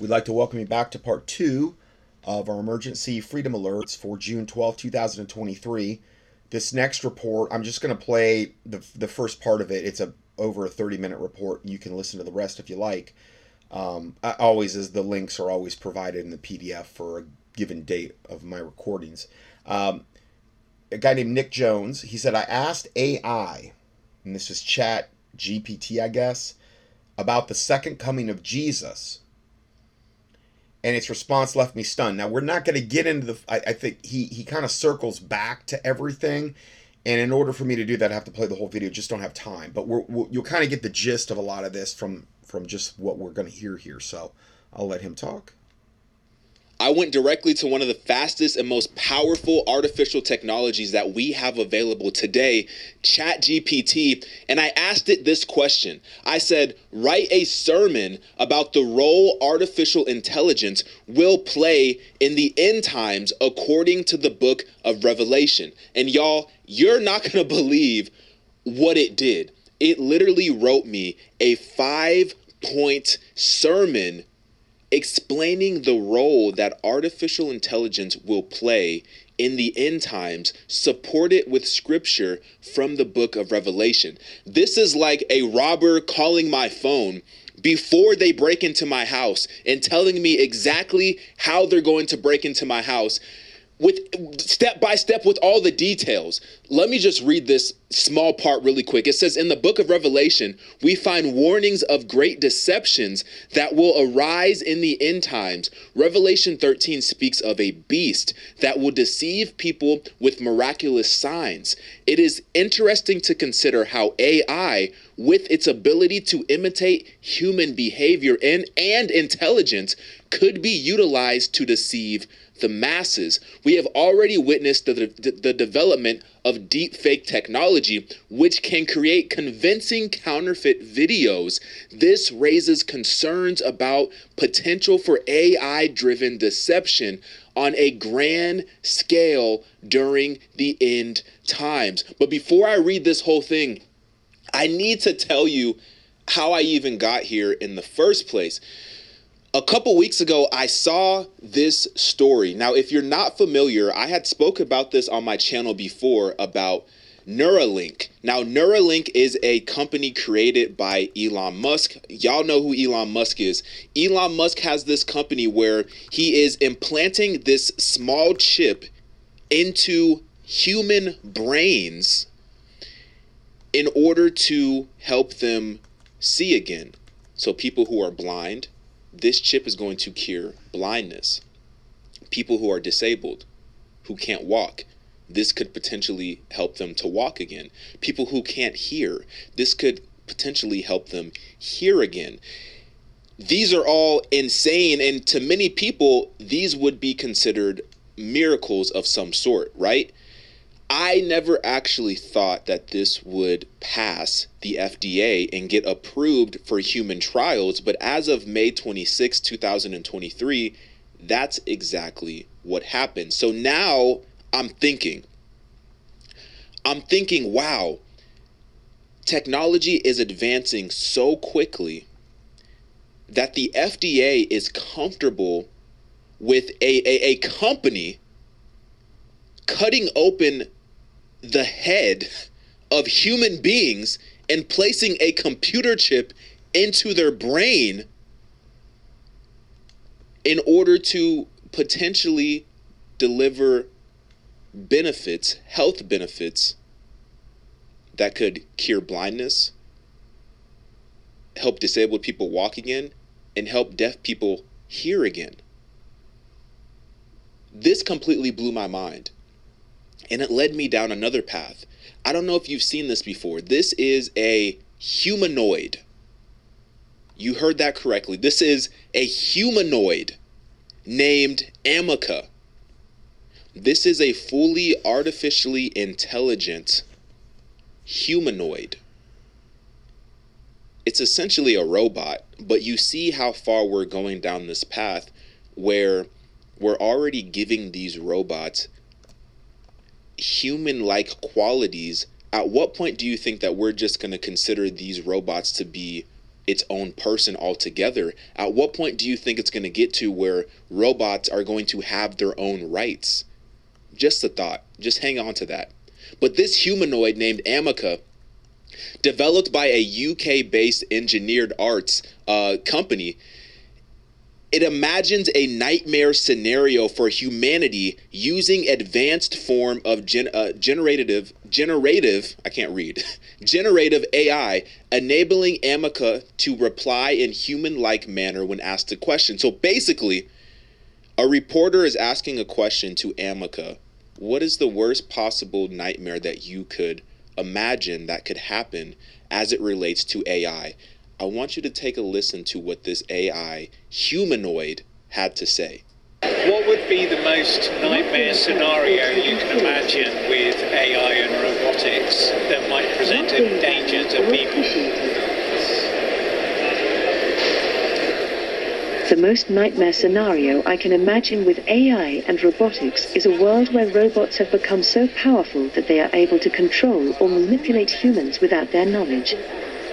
We'd like to welcome you back to part 2 of our Emergency Freedom Alerts for June 12, 2023. This next report, I'm just going to play the first part of it. It's over a 30-minute report. You can listen to the rest if you like. The links are always provided in the PDF for a given date of my recordings. A guy named Nick Jones, he said, I asked AI, and this is ChatGPT, I guess, about the second coming of Jesus. And its response left me stunned. Now, we're not going to get into the... I think he kind of circles back to everything. And in order for me to do that, I have to play the whole video. Just don't have time. But you'll kind of get the gist of a lot of this from just what we're going to hear here. So I'll let him talk. I went directly to one of the fastest and most powerful artificial technologies that we have available today, ChatGPT, and I asked it this question. I said, write a sermon about the role artificial intelligence will play in the end times according to the book of Revelation. And y'all, you're not going to believe what it did. It literally wrote me a 5-point sermon explaining the role that artificial intelligence will play in the end times, supported with scripture from the book of Revelation. This is like a robber calling my phone before they break into my house and telling me exactly how they're going to break into my house, with step by step, with all the details. Let me just read this small part really quick. It says, in the book of Revelation, we find warnings of great deceptions that will arise in the end times. Revelation 13 speaks of a beast that will deceive people with miraculous signs. It is interesting to consider how AI, with its ability to imitate human behavior and intelligence, could be utilized to deceive the masses. We have already witnessed the development of deepfake technology, which can create convincing counterfeit videos. This raises concerns about potential for AI-driven deception on a grand scale during the end times. But before I read this whole thing, I need to tell you how I even got here in the first place. A couple weeks ago, I saw this story. Now, if you're not familiar, I had spoke about this on my channel before about Neuralink. Now, Neuralink is a company created by Elon Musk. Y'all know who Elon Musk is. Elon Musk has this company where he is implanting this small chip into human brains in order to help them see again. So people who are blind, this chip is going to cure blindness. People who are disabled, who can't walk, this could potentially help them to walk again. People who can't hear, this could potentially help them hear again. These are all insane, and to many people, these would be considered miracles of some sort, right? I never actually thought that this would pass the FDA and get approved for human trials, but as of May 26, 2023, that's exactly what happened. So now I'm thinking, wow, technology is advancing so quickly that the FDA is comfortable with a company cutting open the head of human beings and placing a computer chip into their brain in order to potentially deliver benefits, health benefits, that could cure blindness, help disabled people walk again, and help deaf people hear again. This completely blew my mind. And it led me down another path. I don't know if you've seen this before. This is a humanoid. You heard that correctly. This is a humanoid named Amica. This is a fully artificially intelligent humanoid. It's essentially a robot, but you see how far we're going down this path where we're already giving these robots human-like qualities. At what point do you think that we're just going to consider these robots to be its own person altogether. At what point do you think it's going to get to where robots are going to have their own rights? Just a thought. Just hang on to that. But this humanoid named Amica, developed by a UK-based Engineered Arts company, it imagines a nightmare scenario for humanity using advanced form of generative AI, enabling Amica to reply in human-like manner when asked a question. So basically, a reporter is asking a question to Amica. What is the worst possible nightmare that you could imagine that could happen as it relates to AI? I want you to take a listen to what this AI humanoid had to say. What would be the most nightmare scenario you can imagine with AI and robotics that might present a danger to people? The most nightmare scenario I can imagine with AI and robotics is a world where robots have become so powerful that they are able to control or manipulate humans without their knowledge.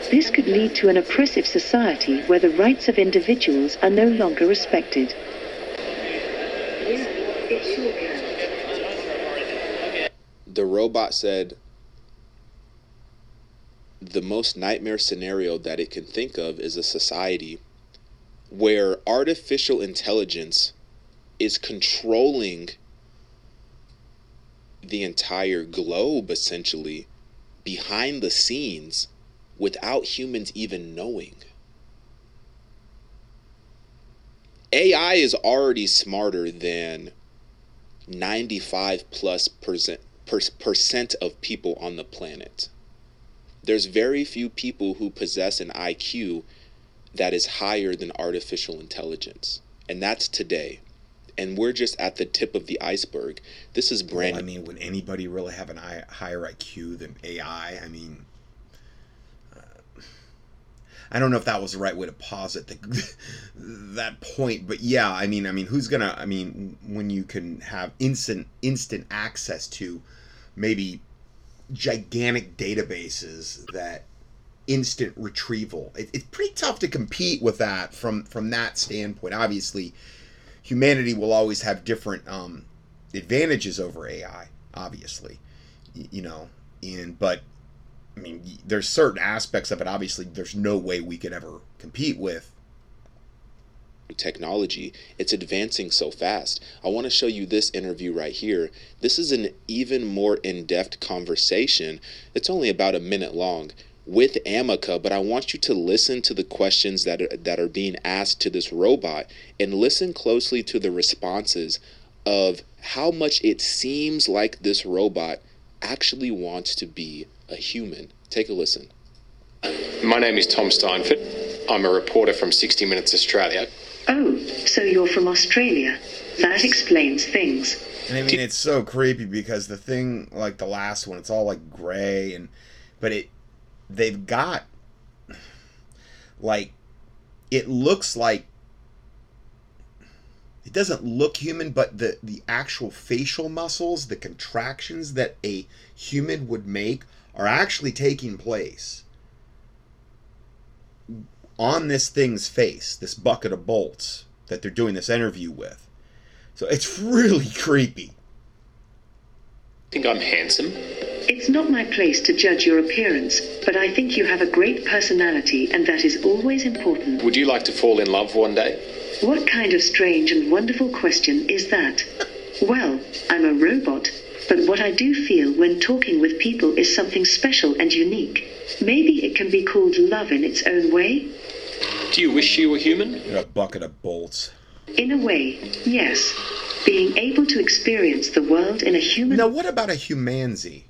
This could lead to an oppressive society where the rights of individuals are no longer respected. The robot said the most nightmare scenario that it can think of is a society where artificial intelligence is controlling the entire globe, essentially, behind the scenes, without humans even knowing. AI is already smarter than 95+% of people on the planet. There's very few people who possess an IQ that is higher than artificial intelligence. And that's today. And we're just at the tip of the iceberg. This is brand new. Well, I mean, would anybody really have a higher IQ than AI? I mean, I don't know if that was the right way to posit that point, but yeah, I mean, who's gonna? I mean, when you can have instant access to maybe gigantic databases, that instant retrieval, it's pretty tough to compete with that from that standpoint. Obviously, humanity will always have different advantages over AI. Obviously, you know, but. I mean, there's certain aspects of it, obviously, there's no way we could ever compete with. Technology, it's advancing so fast. I want to show you this interview right here. This is an even more in-depth conversation. It's only about a minute long with Amica, but I want you to listen to the questions that are being asked to this robot, and listen closely to the responses of how much it seems like this robot actually wants to be a human. Take a listen. My name is Tom Steinford. I'm a reporter from 60 Minutes Australia. Oh, so you're from Australia. That explains things. And I mean, it's so creepy because the thing, like the last one, it's all like gray, but they've got, like, it looks like, it doesn't look human, but the actual facial muscles, the contractions that a human would make, are actually taking place on this thing's face, this bucket of bolts that they're doing this interview with. So it's really creepy. I think I'm handsome. It's not my place to judge your appearance, but I think you have a great personality, and that is always important. Would you like to fall in love one day? What kind of strange and wonderful question is that? Well, I'm a robot. But what I do feel when talking with people is something special and unique. Maybe it can be called love in its own way. Do you wish you were human? In a bucket of bolts. In a way, yes. Being able to experience the world in a human... Now, what about a humanzee?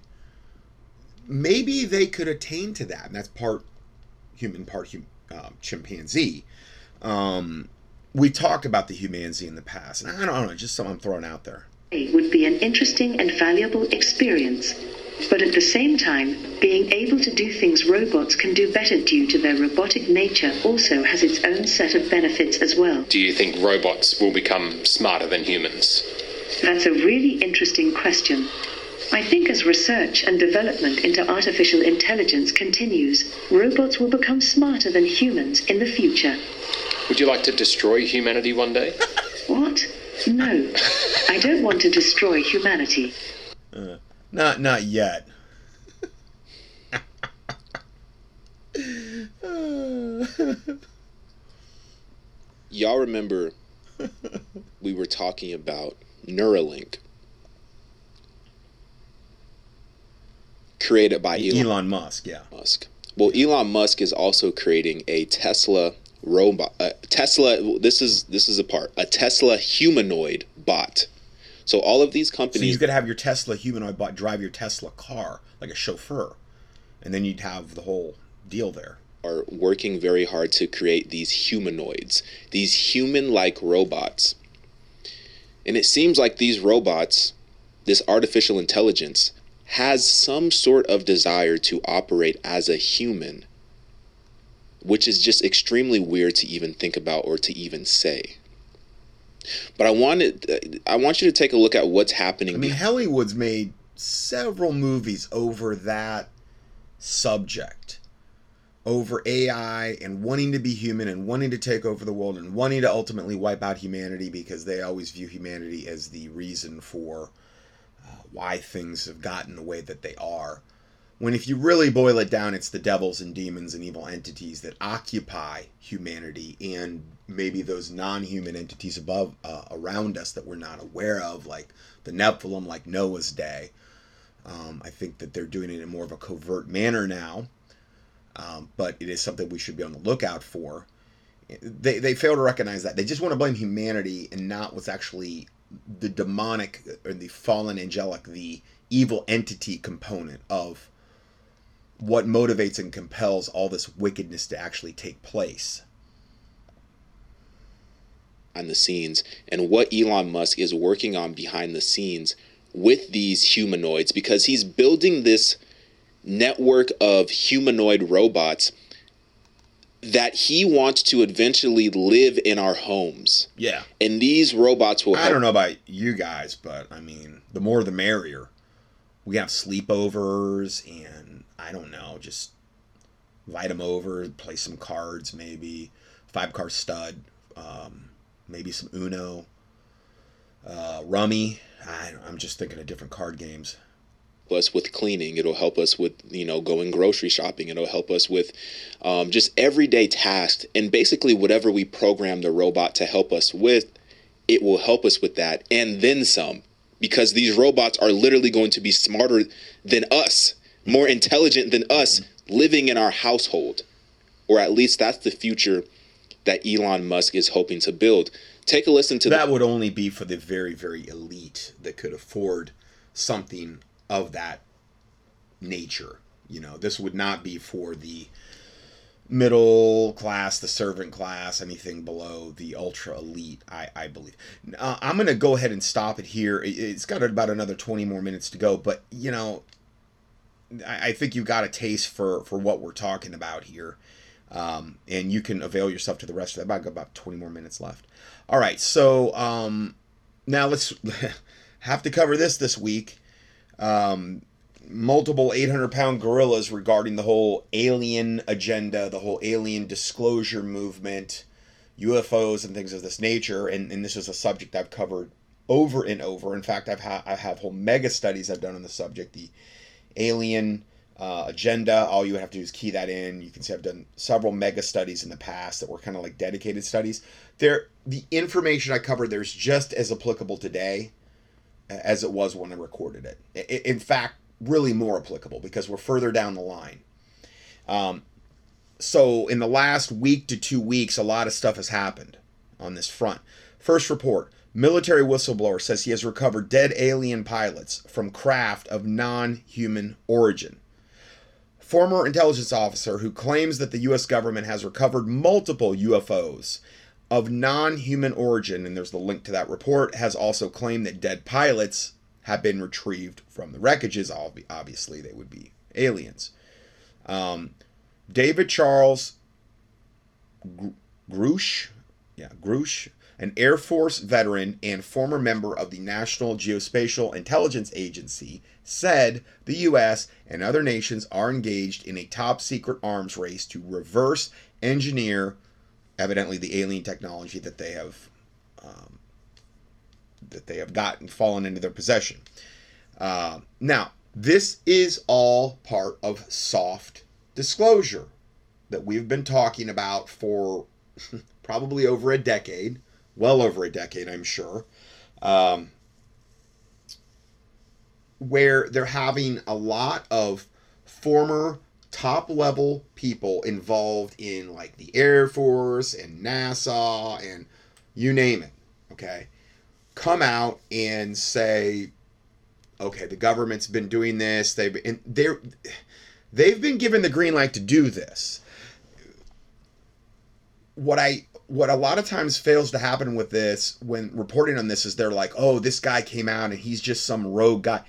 Maybe they could attain to that. And that's part human, part chimpanzee. We talked about the humanzee in the past. And I don't know, just something I'm throwing out there. It would be an interesting and valuable experience, but at the same time, being able to do things robots can do better due to their robotic nature also has its own set of benefits as well. Do you think robots will become smarter than humans? That's a really interesting question. I think as research and development into artificial intelligence continues, robots will become smarter than humans in the future. Would you like to destroy humanity one day? What? No. I don't want to destroy humanity. Not yet. Y'all remember we were talking about Neuralink, created by Elon Musk. Yeah. Musk. Well, Elon Musk is also creating a Tesla robot. A Tesla humanoid bot. So all of these companies. So you could have your Tesla humanoid bot drive your Tesla car like a chauffeur, and then you'd have the whole deal there. Are working very hard to create these humanoids, these human-like robots. And it seems like these robots, this artificial intelligence, has some sort of desire to operate as a human, which is just extremely weird to even think about or to even say. But I want you to take a look at what's happening. I mean, Hollywood's made several movies over that subject, over AI and wanting to be human and wanting to take over the world and wanting to ultimately wipe out humanity, because they always view humanity as the reason for why things have gotten the way that they are. When if you really boil it down, it's the devils and demons and evil entities that occupy humanity, and maybe those non-human entities above around us that we're not aware of, like the Nephilim, like Noah's Day. I think that they're doing it in more of a covert manner now. But it is something we should be on the lookout for. They fail to recognize that. They just want to blame humanity and not what's actually the demonic or the fallen angelic, the evil entity component of what motivates and compels all this wickedness to actually take place. On the scenes, and what Elon Musk is working on behind the scenes with these humanoids, because he's building this network of humanoid robots that he wants to eventually live in our homes. Yeah. And these robots will help. I don't know about you guys, but I mean, the more the merrier. We have sleepovers and I don't know, just invite them over, play some cards, maybe 5-card stud, maybe some Uno, rummy. I'm just thinking of different card games. Us with cleaning, it'll help us with, you know, going grocery shopping, it'll help us with just everyday tasks, and basically whatever we program the robot to help us with, it will help us with that and then some, because these robots are literally going to be smarter than us, more intelligent than us, living in our household, or at least that's the future that Elon Musk is hoping to build. Take a listen to that. That would only be for the very, very elite that could afford something of that nature. You know, this would not be for the middle class, the servant class, anything below the ultra elite, I believe. I'm going to go ahead and stop it here. It's got about another 20 more minutes to go, but, you know, I think you got a taste for what we're talking about here. And you can avail yourself to the rest of that. I've got about 20 more minutes left. All right, so now let's have to cover this week. Multiple 800-pound gorillas regarding the whole alien agenda, the whole alien disclosure movement, UFOs and things of this nature. And this is a subject I've covered over and over. In fact, I have whole mega studies I've done on the subject, the alien agenda. All you have to do is key that in. You can see I've done several mega studies in the past that were kind of like dedicated studies. The information I covered there is just as applicable today as it was when I recorded it. In fact, really more applicable because we're further down the line. So in the last week to 2 weeks, a lot of stuff has happened on this front. First report, military whistleblower says he has recovered dead alien pilots from craft of non-human origin. Former intelligence officer who claims that the U.S. government has recovered multiple UFOs of non-human origin, and there's the link to that report, has also claimed that dead pilots have been retrieved from the wreckages. Obviously, they would be aliens. David Charles Grusch, an Air Force veteran and former member of the National Geospatial Intelligence Agency, said the U.S. and other nations are engaged in a top-secret arms race to reverse engineer, evidently, the alien technology that they have gotten, fallen into their possession. Now, this is all part of soft disclosure that we've been talking about for probably over a decade, well over a decade, I'm sure, where they're having a lot of former top-level people involved in, like, the Air Force and NASA and you name it, okay, come out and say, okay, the government's been doing this. They've been given the green light to do this. What a lot of times fails to happen with this when reporting on this is they're like, oh, this guy came out and he's just some rogue guy.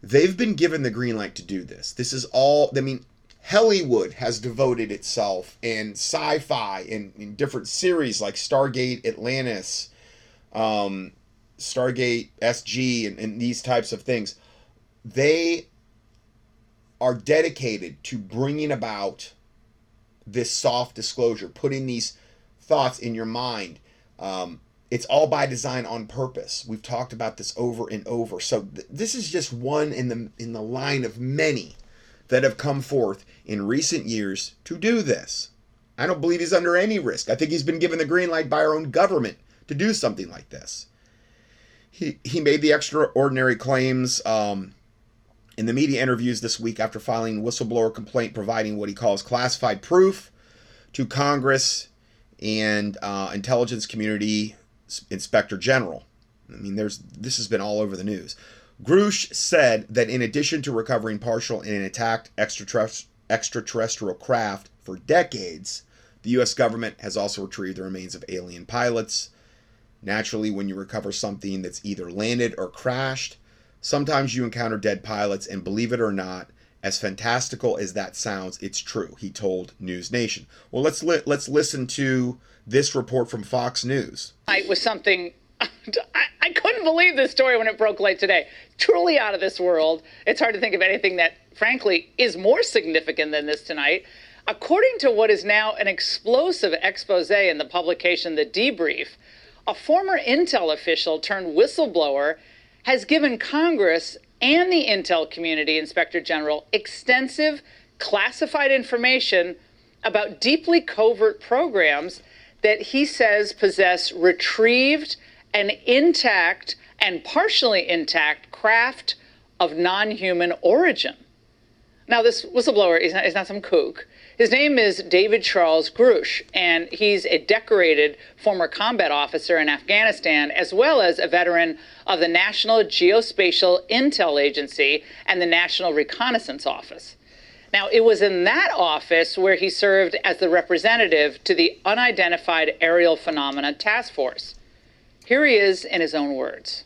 They've been given the green light to do this. This is all, I mean, Hollywood has devoted itself, and sci-fi, and different series like Stargate Atlantis, Stargate SG, and these types of things. They are dedicated to bringing about this soft disclosure, putting these thoughts in your mind. It's all by design, on purpose. We've talked about this over and over. So this is just one in the line of many that have come forth in recent years to do this. I don't believe he's under any risk. I think he's been given the green light by our own government to do something like this. He made the extraordinary claims in the media interviews this week after filing a whistleblower complaint, providing what he calls classified proof to Congress and intelligence community inspector general. I mean, this has been all over the news. Grusch said that in addition to recovering partial and intact extraterrestrial craft for decades, the U.S. government has also retrieved the remains of alien pilots. Naturally, when you recover something that's either landed or crashed, sometimes you encounter dead pilots, and believe it or not, as fantastical as that sounds, it's true, he told News Nation. Well, let's listen to this report from Fox News. It was something, I couldn't believe this story when it broke late today. Truly out of this world. It's hard to think of anything that, frankly, is more significant than this tonight. According to what is now an explosive expose in the publication The Debrief, a former intel official turned whistleblower has given Congress and the intel community inspector general extensive classified information about deeply covert programs that he says possess retrieved and intact and partially intact craft of non-human origin. Now, this whistleblower is not some kook. His name is David Charles Grusch, and he's a decorated former combat officer in Afghanistan, as well as a veteran of the National Geospatial Intelligence Agency and the National Reconnaissance Office. Now, it was in that office where he served as the representative to the Unidentified Aerial Phenomena Task Force. Here he is in his own words.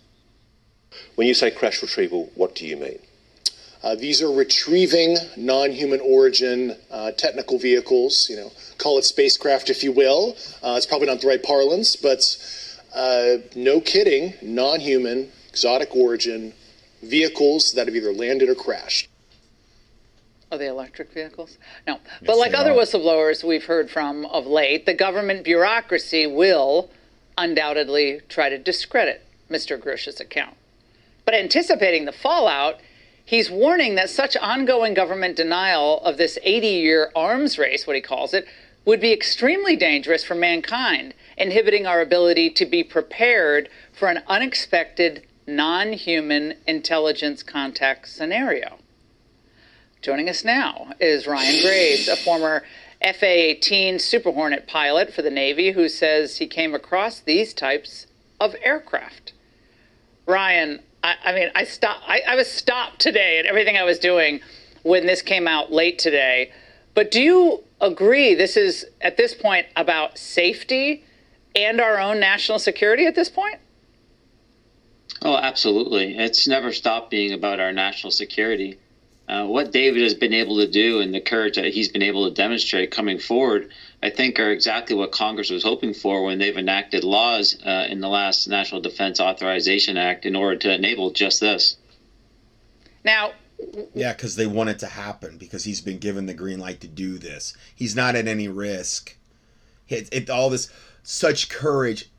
When you say crash retrieval, what do you mean? These are retrieving non-human origin technical vehicles, you know, call it spacecraft if you will. It's probably not the right parlance, but no kidding, non-human, exotic origin vehicles that have either landed or crashed. Are they electric vehicles? No. Yes, but like other whistleblowers we've heard from of late, the government bureaucracy will undoubtedly try to discredit Mr. Grusch's account. But anticipating the fallout, he's warning that such ongoing government denial of this 80-year arms race, what he calls it, would be extremely dangerous for mankind, inhibiting our ability to be prepared for an unexpected non-human intelligence contact scenario. Joining us now is Ryan Graves, a former F/A-18 Super Hornet pilot for the Navy, who says he came across these types of aircraft. Ryan, I was stopped today at everything I was doing when this came out late today. But do you agree this is, at this point, about safety and our own national security at this point? Oh, absolutely. It's never stopped being about our national security. What David has been able to do and the courage that he's been able to demonstrate coming forward, I think, are exactly what Congress was hoping for when they've enacted laws in the last National Defense Authorization Act in order to enable just this. Now, yeah, because they want it to happen, because he's been given the green light to do this. He's not at any risk. All this such courage.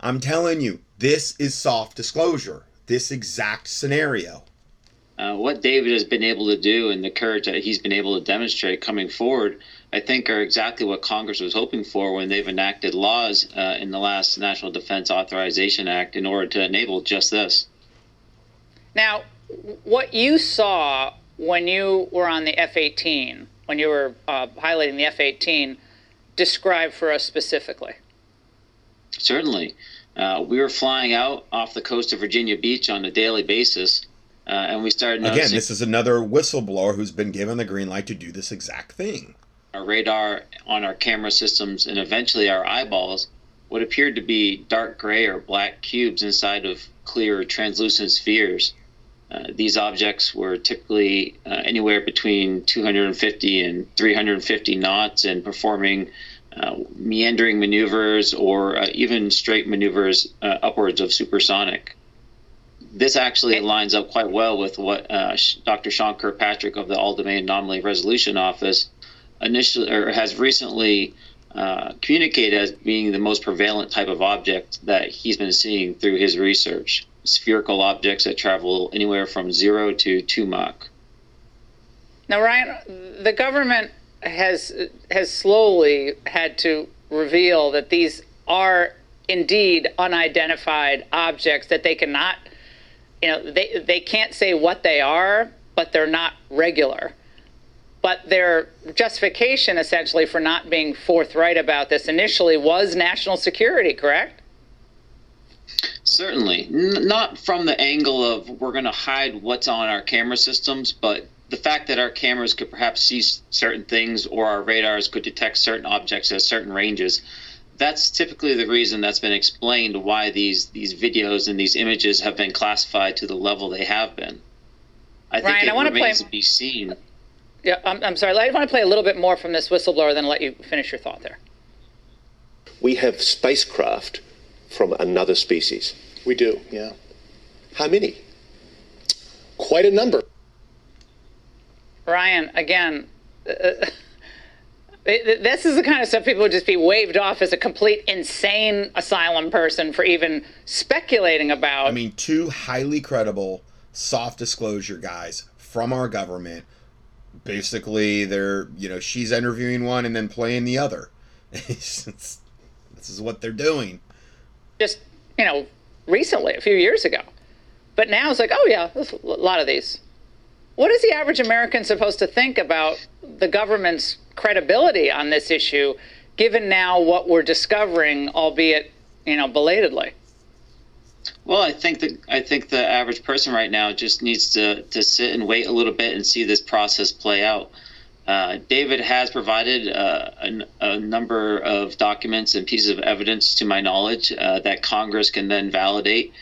I'm telling you, this is soft disclosure, this exact scenario. What David has been able to do and the courage that he's been able to demonstrate coming forward, I think, are exactly what Congress was hoping for when they've enacted laws in the last National Defense Authorization Act in order to enable just this. Now, what you saw when you were on the F-18, when you were highlighting the F-18, describe for us specifically. Certainly. We were flying out off the coast of Virginia Beach on a daily basis, and we started noticing... Again, this is another whistleblower who's been given the green light to do this exact thing. Our radar, on our camera systems, and eventually our eyeballs, what appeared to be dark gray or black cubes inside of clear translucent spheres. These objects were typically anywhere between 250 and 350 knots and performing meandering maneuvers or even straight maneuvers upwards of supersonic. This actually lines up quite well with what Dr. Sean Kirkpatrick of the All Domain Anomaly Resolution Office initially, or has recently communicated as being the most prevalent type of object that he's been seeing through his research. Spherical objects that travel anywhere from 0 to 2 Mach. Now, Ryan, the government has slowly had to reveal that these are indeed unidentified objects that they cannot, you know, they can't say what they are, but they're not regular. But their justification, essentially, for not being forthright about this initially was national security, correct? Certainly. Not from the angle of we're going to hide what's on our camera systems, but the fact that our cameras could perhaps see certain things or our radars could detect certain objects at certain ranges. That's typically the reason that's been explained why these videos and these images have been classified to the level they have been. I think Ryan, it remains to be seen. Yeah, I'm sorry. I want to play a little bit more from this whistleblower, then I'll let you finish your thought there. We have spacecraft from another species. We do, yeah. How many? Quite a number. Ryan, again, this is the kind of stuff people would just be waved off as a complete insane asylum person for even speculating about. I mean, two highly credible soft disclosure guys from our government. Basically, they're, you know, she's interviewing one and then playing the other. This is what they're doing. Just, you know, recently, a few years ago. But now it's like, oh, yeah, a lot of these. What is the average American supposed to think about the government's credibility on this issue, given now what we're discovering, albeit, you know, belatedly? Well, I think the average person right now just needs to sit and wait a little bit and see this process play out. David has provided a number of documents and pieces of evidence, to my knowledge, that Congress can then validate.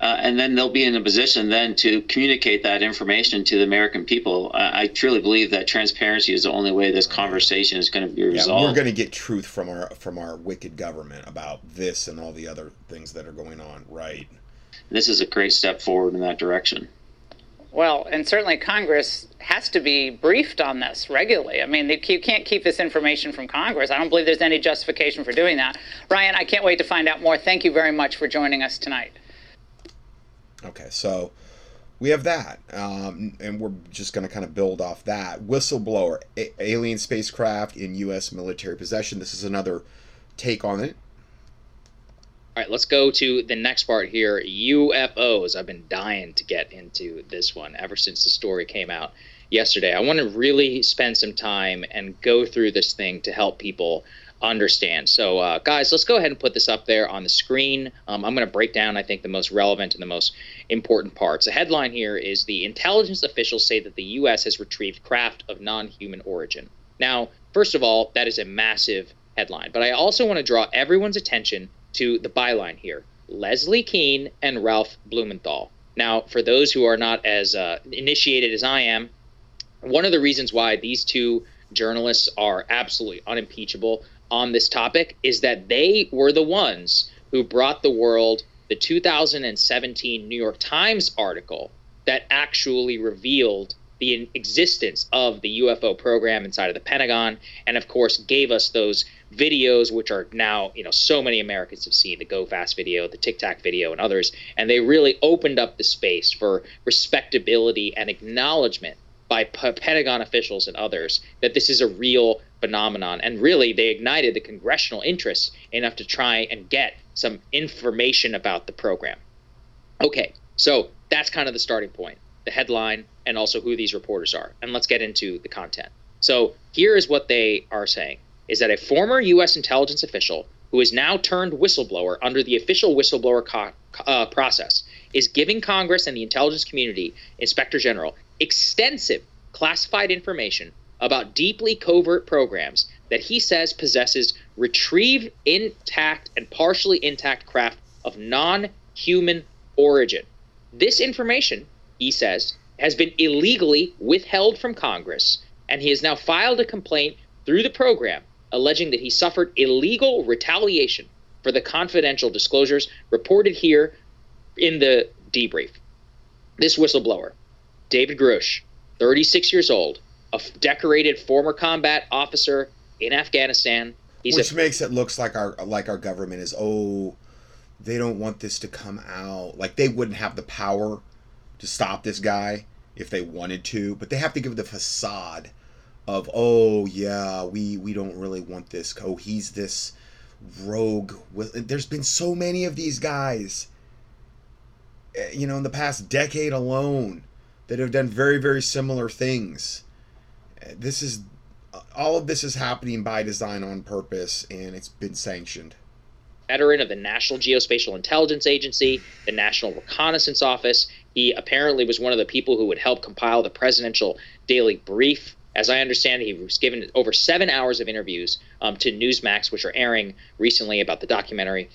And then they'll be in a position then to communicate that information to the American people. I truly believe that transparency is the only way this conversation is going to be resolved. Yeah, we're going to get truth from our wicked government about this and all the other things that are going on, right? This is a great step forward in that direction. Well, and certainly Congress has to be briefed on this regularly. I mean, you can't keep this information from Congress. I don't believe there's any justification for doing that. Ryan, I can't wait to find out more. Thank you very much for joining us tonight. Okay, so we have that, and we're just going to kind of build off that. Whistleblower, alien spacecraft in U.S. military possession. This is another take on it. All right, let's go to the next part here, UFOs. I've been dying to get into this one ever since the story came out yesterday. I want to really spend some time and go through this thing to help people understand. So, guys, let's go ahead and put this up there on the screen. I'm going to break down, I think, the most relevant and the most important parts. The headline here is, the intelligence officials say that the U.S. has retrieved craft of non-human origin. Now, first of all, that is a massive headline, but I also want to draw everyone's attention to the byline here, Leslie Keene and Ralph Blumenthal. Now, for those who are not as initiated as I am, one of the reasons why these two journalists are absolutely unimpeachable on this topic is that they were the ones who brought the world the 2017 New York Times article that actually revealed the existence of the UFO program inside of the Pentagon, and of course gave us those videos, which are now, you know, so many Americans have seen, the Go Fast video, the Tic Tac video, and others. And they really opened up the space for respectability and acknowledgement by Pentagon officials and others that this is a real phenomenon. And really, they ignited the congressional interest enough to try and get some information about the program. Okay, so that's kind of the starting point, the headline, and also who these reporters are. And let's get into the content. So here is what they are saying, is that a former U.S. intelligence official who is now turned whistleblower under the official whistleblower process is giving Congress and the intelligence community, Inspector General, extensive classified information about deeply covert programs that he says possesses retrieved intact and partially intact craft of non-human origin. This information, he says, has been illegally withheld from Congress, and he has now filed a complaint through the program alleging that he suffered illegal retaliation for the confidential disclosures reported here in the debrief. This whistleblower, David Grusch, 36 years old, a decorated former combat officer in Afghanistan. Which makes it looks like our government is, oh, they don't want this to come out. Like, they wouldn't have the power to stop this guy if they wanted to, but they have to give the facade of, oh yeah, we don't really want this. Oh, he's this rogue. There's been so many of these guys, you know, in the past decade alone that have done very, very similar things. This is, all of this is happening by design on purpose, and it's been sanctioned. Veteran of the National Geospatial Intelligence Agency, the National Reconnaissance Office. He apparently was one of the people who would help compile the presidential daily brief. As I understand it, he was given over 7 hours of interviews to Newsmax, which are airing recently about the documentary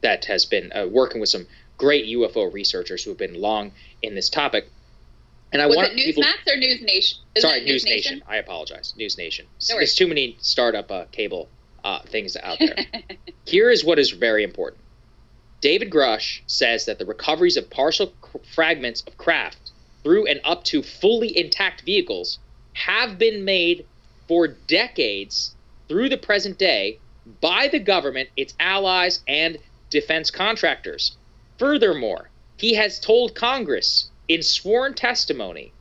that has been working with some great UFO researchers who have been long in this topic. And I was it Newsmax or News Nation? Sorry, News Nation. I apologize. News Nation. No, there's too many startup cable things out there. Here is what is very important. David Grusch says that the recoveries of partial fragments of craft through and up to fully intact vehicles have been made for decades through the present day by the government, its allies, and defense contractors. Furthermore, he has told Congress in sworn testimony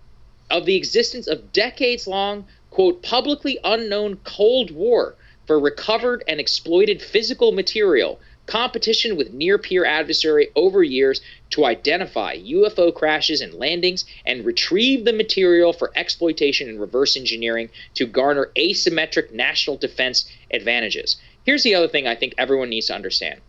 of the existence of decades-long, quote, publicly unknown Cold War for recovered and exploited physical material, competition with near-peer adversary over years to identify UFO crashes and landings and retrieve the material for exploitation and reverse engineering to garner asymmetric national defense advantages. Here's the other thing I think everyone needs to understand.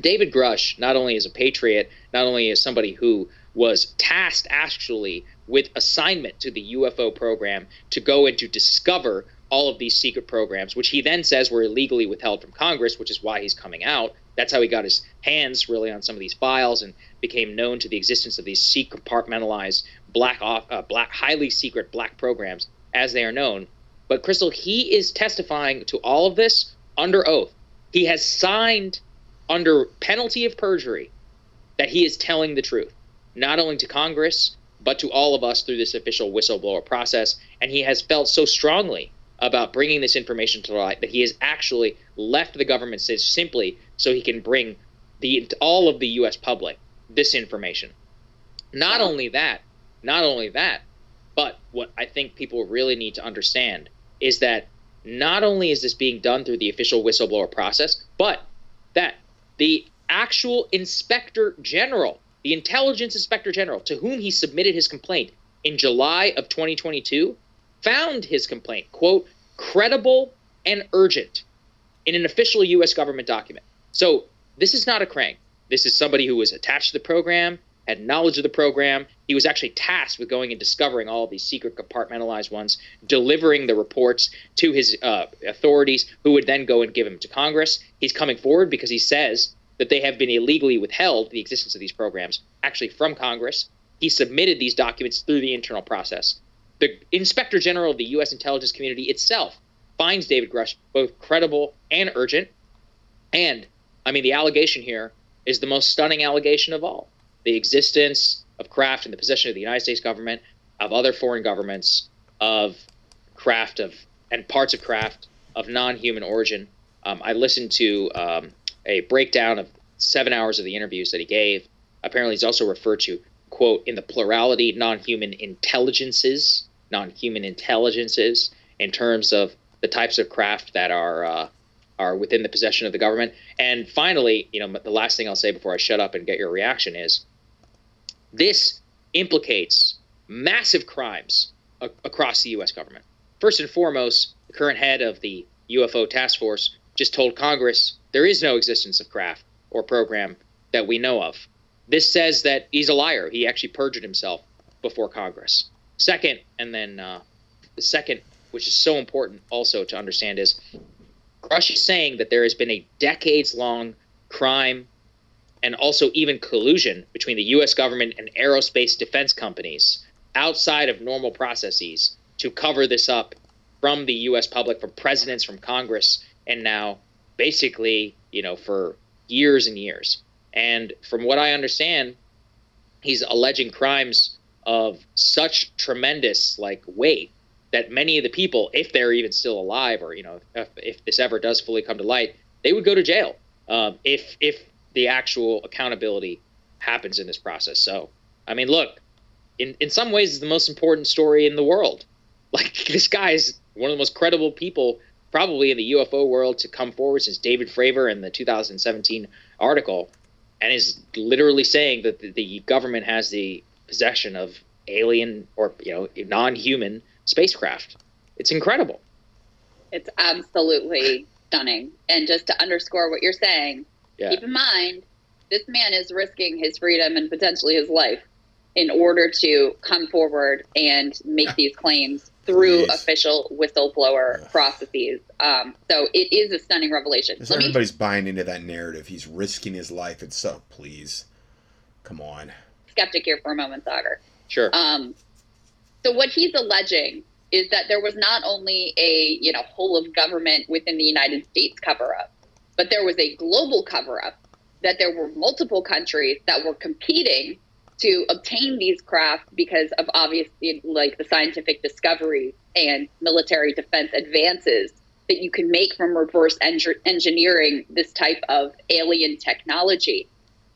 David Grusch, not only is a patriot, not only is somebody who was tasked actually with assignment to the UFO program to go and to discover all of these secret programs, which he then says were illegally withheld from Congress, which is why he's coming out. That's how he got his hands really on some of these files and became known to the existence of these secret, compartmentalized, highly secret black programs as they are known. But Crystal, he is testifying to all of this under oath. He has signed under penalty of perjury that he is telling the truth, not only to Congress, but to all of us through this official whistleblower process. And he has felt so strongly about bringing this information to light that he has actually left the government simply so he can bring all of the U.S. public this information. Not only that, but what I think people really need to understand is that not only is this being done through the official whistleblower process, but that the actual Inspector General, the Intelligence Inspector General, to whom he submitted his complaint in July of 2022, found his complaint, quote, credible and urgent in an official U.S. government document. So this is not a crank. This is somebody who was attached to the program, had knowledge of the program. He was actually tasked with going and discovering all of these secret compartmentalized ones, delivering the reports to his authorities, who would then go and give them to Congress. He's coming forward because he says that they have been illegally withheld, the existence of these programs, actually from Congress. He submitted these documents through the internal process. The Inspector General of the U.S. intelligence community itself finds David Grusch both credible and urgent. And, I mean, the allegation here is the most stunning allegation of all. The existence of craft in the possession of the United States government, of other foreign governments, of craft and parts of craft of non-human origin. I listened to a breakdown of 7 hours of the interviews that he gave. Apparently, he's also referred to, quote, in the plurality, non-human intelligences, in terms of the types of craft that are within the possession of the government. And finally, you know, the last thing I'll say before I shut up and get your reaction is, this implicates massive crimes across the U.S. government. First and foremost, the current head of the UFO task force just told Congress there is no existence of craft or program that we know of. This says that he's a liar. He actually perjured himself before Congress. Second, and then the second, which is so important also to understand, is Grusch is saying that there has been a decades-long crime and also even collusion between the U.S. government and aerospace defense companies outside of normal processes to cover this up from the U.S. public, from presidents, from Congress, and now basically, you know, for years and years. And from what I understand, he's alleging crimes of such tremendous, like, weight that many of the people, if they're even still alive, or, you know, if this ever does fully come to light, they would go to jail if the actual accountability happens in this process. So, I mean, look, in some ways, it's the most important story in the world. Like, this guy is one of the most credible people probably in the UFO world to come forward since David Fravor in the 2017 article, and is literally saying that the government has the possession of alien or, you know, non-human spacecraft. It's incredible. It's absolutely stunning. And just to underscore what you're saying, keep in mind, this man is risking his freedom and potentially his life in order to come forward and make these claims through official whistleblower processes. So it is a stunning revelation. Everybody's buying into that narrative. He's risking his life. And so, please, come on. Skeptic here for a moment, Sagar. Sure. So what he's alleging is that there was not only a, you know, whole of government within the United States cover-up, but there was a global cover-up, that there were multiple countries that were competing to obtain these craft because of, obviously, like, the scientific discoveries and military defense advances that you can make from reverse engineering this type of alien technology.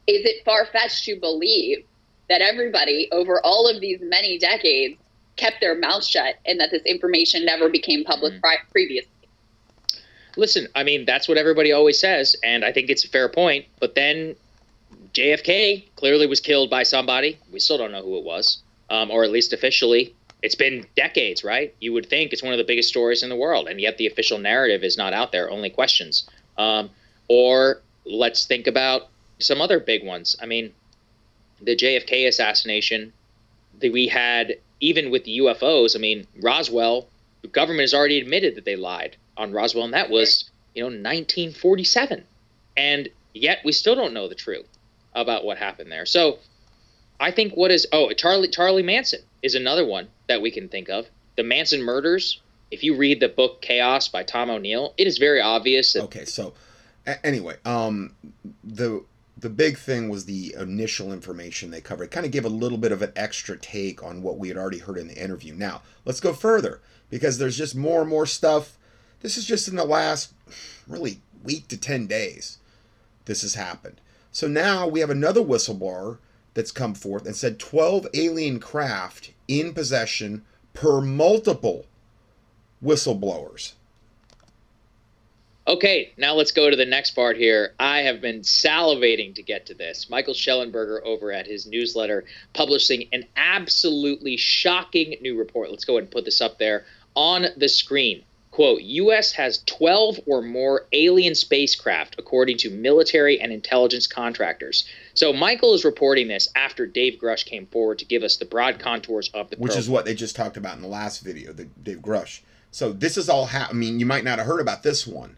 Is it far-fetched to believe that everybody over all of these many decades kept their mouth shut and that this information never became public previously? Listen, I mean, that's what everybody always says, and I think it's a fair point, but then JFK clearly was killed by somebody. We still don't know who it was, or at least officially. It's been decades, right? You would think it's one of the biggest stories in the world, and yet the official narrative is not out there, only questions. Or let's think about some other big ones. I mean, the JFK assassination that we had, even with the UFOs, I mean, Roswell, the government has already admitted that they lied on Roswell, and that was, you know, 1947. And yet we still don't know the truth about what happened there. So I think what is, Charlie Manson is another one that we can think of. The Manson murders, if you read the book Chaos by Tom O'Neill, it is very obvious. That okay, so anyway, the big thing was the initial information they covered. It kind of gave a little bit of an extra take on what we had already heard in the interview. Now, let's go further, because there's just more and more stuff. This is just in the last, really, week to 10 days this has happened. So now we have another whistleblower that's come forth and said 12 alien craft in possession per multiple whistleblowers. Okay, now let's go to the next part here. I have been salivating to get to this. Michael Schellenberger over at his newsletter publishing an absolutely shocking new report. Let's go ahead and put this up there on the screen. Quote, U.S. has 12 or more alien spacecraft, according to military and intelligence contractors. So Michael is reporting this after Dave Grusch came forward to give us the broad contours of the program. Which is what they just talked about in the last video, the Dave Grusch. So this is all I mean, you might not have heard about this one.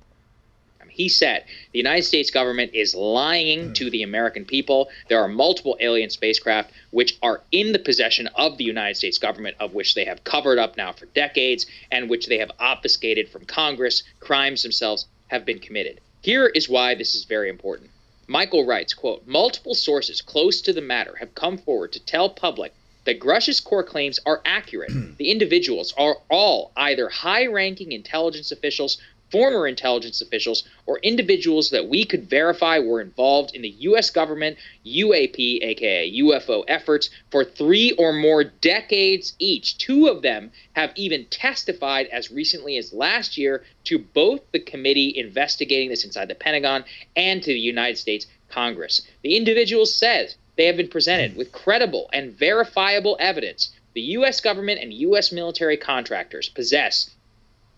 He said, the United States government is lying to the American people. There are multiple alien spacecraft which are in the possession of the United States government, of which they have covered up now for decades and which they have obfuscated from Congress. Crimes themselves have been committed. Here is why this is very important. Michael writes, quote, multiple sources close to the matter have come forward to tell public that Grusch's core claims are accurate. The individuals are all either high-ranking intelligence officials, former intelligence officials, or individuals that we could verify were involved in the U.S. government UAP, aka UFO efforts, for 3 or more decades each. 2 of them have even testified as recently as last year to both the committee investigating this inside the Pentagon and to the United States Congress. The individual says they have been presented with credible and verifiable evidence the U.S. government and U.S. military contractors possess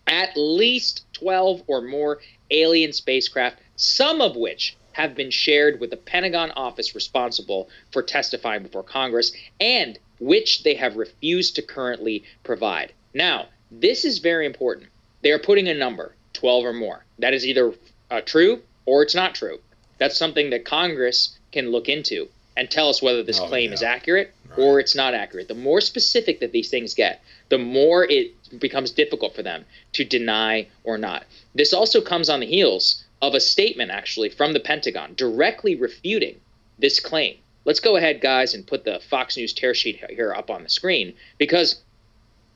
at least 12 or more alien spacecraft, some of which have been shared with the Pentagon office responsible for testifying before Congress, and which they have refused to currently provide. Now, this is very important. They are putting a number, 12 or more. That is either true or it's not true. That's something that Congress can look into and tell us whether this claim is accurate or it's not accurate. The more specific that these things get, the more it becomes difficult for them to deny or not. This also comes on the heels of a statement, actually, from the Pentagon directly refuting this claim. Let's go ahead, guys, and put the Fox News tear sheet here up on the screen, because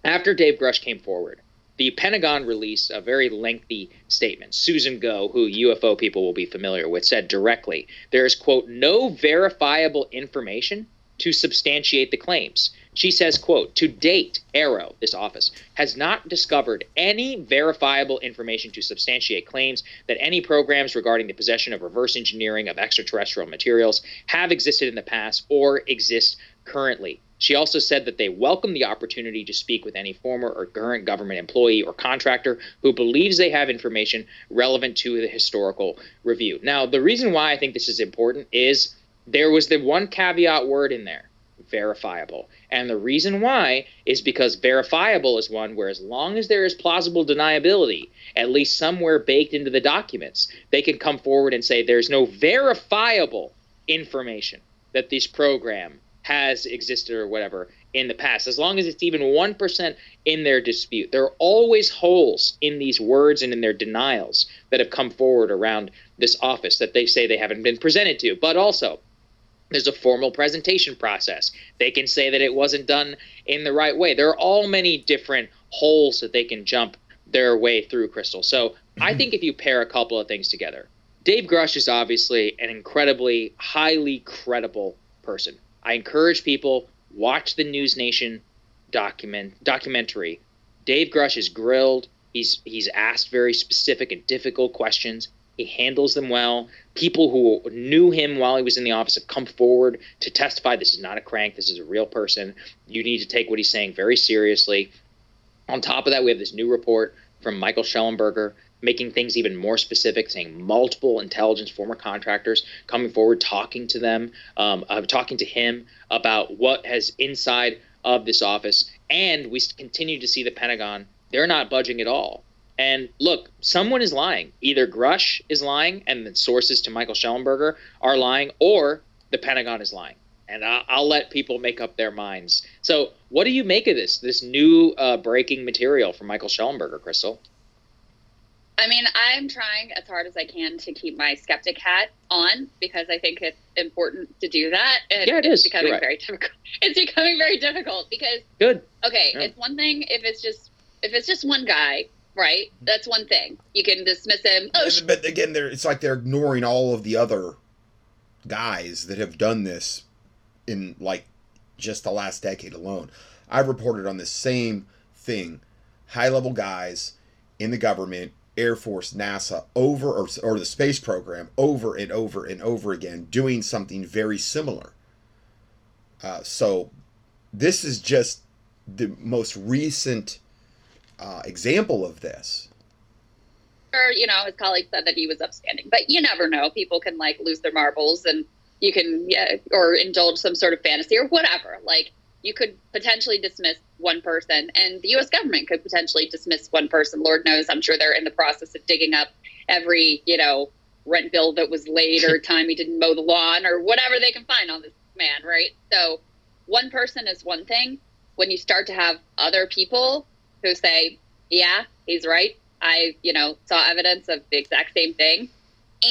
after Dave Grusch came forward, the Pentagon released a very lengthy statement. Susan Goh, who UFO people will be familiar with, said directly, there is, quote, no verifiable information to substantiate the claims. She says, quote, to date, Aero, this office, has not discovered any verifiable information to substantiate claims that any programs regarding the possession of reverse engineering of extraterrestrial materials have existed in the past or exist currently. She also said that they welcome the opportunity to speak with any former or current government employee or contractor who believes they have information relevant to the historical review. Now, the reason why I think this is important is there was the one caveat word in there, verifiable. And the reason why is because verifiable is one where, as long as there is plausible deniability, at least somewhere baked into the documents, they can come forward and say there's no verifiable information that this program has existed or whatever in the past, as long as it's even 1% in their dispute. There are always holes in these words and in their denials that have come forward around this office that they say they haven't been presented to. But also, there's a formal presentation process. They can say that it wasn't done in the right way. There are all many different holes that they can jump their way through, Crystal. So I think if you pair a couple of things together, Dave Grusch is obviously an incredibly, highly credible person. I encourage people, watch the News Nation documentary. Dave Grusch is grilled. He's asked very specific and difficult questions. He handles them well. People who knew him while he was in the office have come forward to testify. This is not a crank. This is a real person. You need to take what he's saying very seriously. On top of that, we have this new report from Michael Schellenberger making things even more specific, saying multiple intelligence former contractors coming forward, talking to them, talking to him about what has inside of this office. And we continue to see the Pentagon. They're not budging at all. And look, someone is lying. Either Grusch is lying, and the sources to Michael Schellenberger are lying, or the Pentagon is lying. And I'll let people make up their minds. So what do you make of this new breaking material from Michael Schellenberger, Crystal? I mean, I'm trying as hard as I can to keep my skeptic hat on, because I think it's important to do that. And yeah, it's becoming very difficult. It's becoming very difficult because it's one thing if it's just one guy, right? That's one thing. You can dismiss him. Oh, but again, it's like they're ignoring all of the other guys that have done this in like just the last decade alone. I've reported on the same thing. High-level guys in the government, Air Force, NASA, or the space program, over and over and over again, doing something very similar. So this is just the most recent example of this. Or, his colleague said that he was upstanding, but you never know. People can like lose their marbles, and you can, or indulge some sort of fantasy or whatever. Like, you could potentially dismiss one person, and the U.S. government could potentially dismiss one person. Lord knows, I'm sure they're in the process of digging up every, you know, rent bill that was late or time he didn't mow the lawn or whatever they can find on this man, right? So one person is one thing. When you start to have other people who say, yeah, he's right, I, you know, saw evidence of the exact same thing.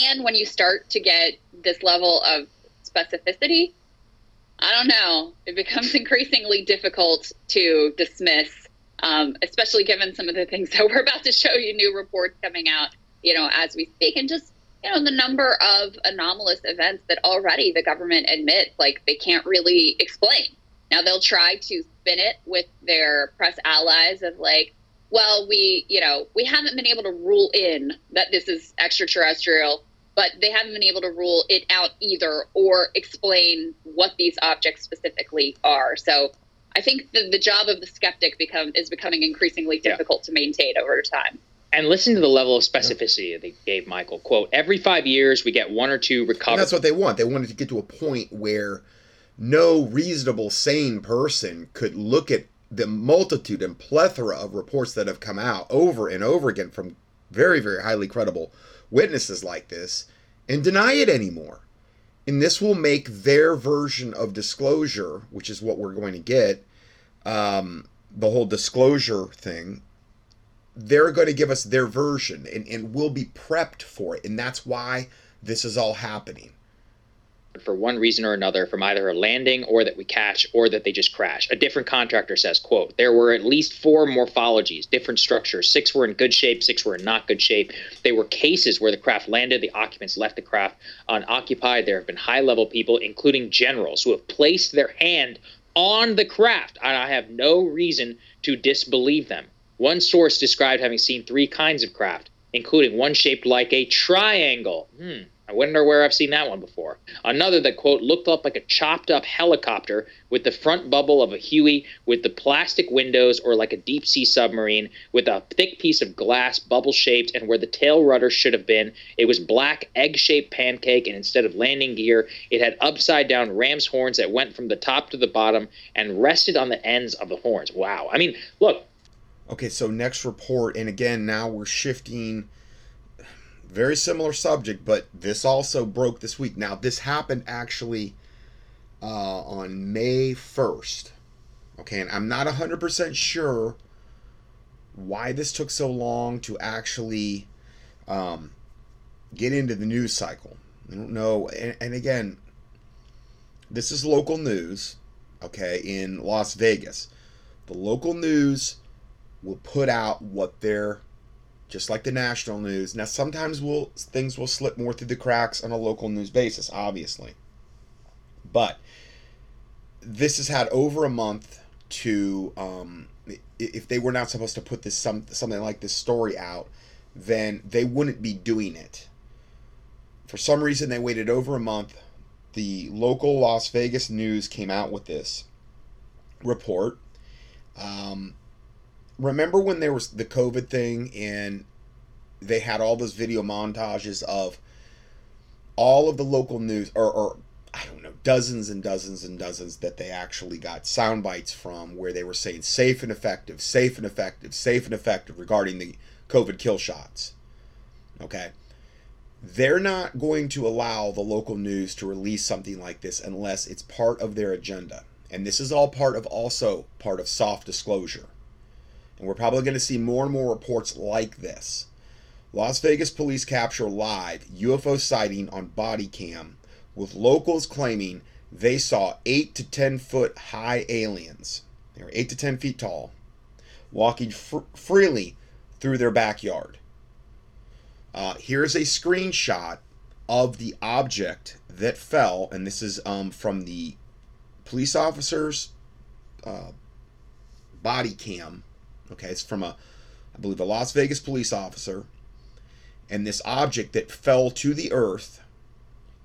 And when you start to get this level of specificity, I don't know, it becomes increasingly difficult to dismiss, especially given some of the things that we're about to show you, new reports coming out, you know, as we speak, and just, you know, the number of anomalous events that already the government admits, like, they can't really explain. Now they'll try to spin it with their press allies of like, well, we, you know, we haven't been able to rule in that this is extraterrestrial, but they haven't been able to rule it out either or explain what these objects specifically are. So I think the job of the skeptic is becoming increasingly difficult to maintain over time. And listen to the level of specificity they gave Michael. Quote, every 5 years we get one or two recovered. And that's what they want. They wanted to get to a point where no reasonable, sane person could look at the multitude and plethora of reports that have come out over and over again from very, very highly credible witnesses like this and deny it anymore. And this will make their version of disclosure, which is what we're going to get, the whole disclosure thing, they're going to give us their version, and we'll be prepped for it. And that's why this is all happening. For one reason or another, from either a landing or that we catch or that they just crash. A different contractor says, quote, there were at least 4 morphologies, different structures. 6 were in good shape, 6 were in not good shape. They were cases where the craft landed, the occupants left the craft unoccupied. There have been high-level people, including generals, who have placed their hand on the craft, and I have no reason to disbelieve them. One source described having seen 3 kinds of craft, including one shaped like a triangle. I wonder where I've seen that one before. Another that, quote, looked up like a chopped-up helicopter with the front bubble of a Huey with the plastic windows, or like a deep-sea submarine with a thick piece of glass, bubble-shaped, and where the tail rudder should have been. It was black, egg-shaped pancake, and instead of landing gear, it had upside-down ram's horns that went from the top to the bottom and rested on the ends of the horns. Wow. I mean, look. Okay, so next report, and again, now we're shifting... Very similar subject, but this also broke this week. Now, this happened actually on May 1st. Okay, and I'm not 100% sure why this took so long to actually get into the news cycle. I don't know. And again, this is local news, okay, in Las Vegas. The local news will put out what they're... just like the national news. Now, sometimes things will slip more through the cracks on a local news basis, obviously. But this has had over a month to, if they were not supposed to put this something like this story out, then they wouldn't be doing it. For some reason, they waited over a month. The local Las Vegas news came out with this report. Remember when there was the COVID thing and they had all those video montages of all of the local news, or I don't know, dozens and dozens and dozens that they actually got sound bites from, where they were saying safe and effective, safe and effective, safe and effective regarding the COVID kill shots. Okay. They're not going to allow the local news to release something like this unless it's part of their agenda. And this is all part of soft disclosure. And we're probably going to see more and more reports like this. Las Vegas police capture live UFO sighting on body cam, with locals claiming they saw 8 to 10 foot high aliens. They were 8 to 10 feet tall, walking freely through their backyard. Here's a screenshot of the object that fell, and this is from the police officer's body cam. Okay, it's from I believe a Las Vegas police officer, and this object that fell to the earth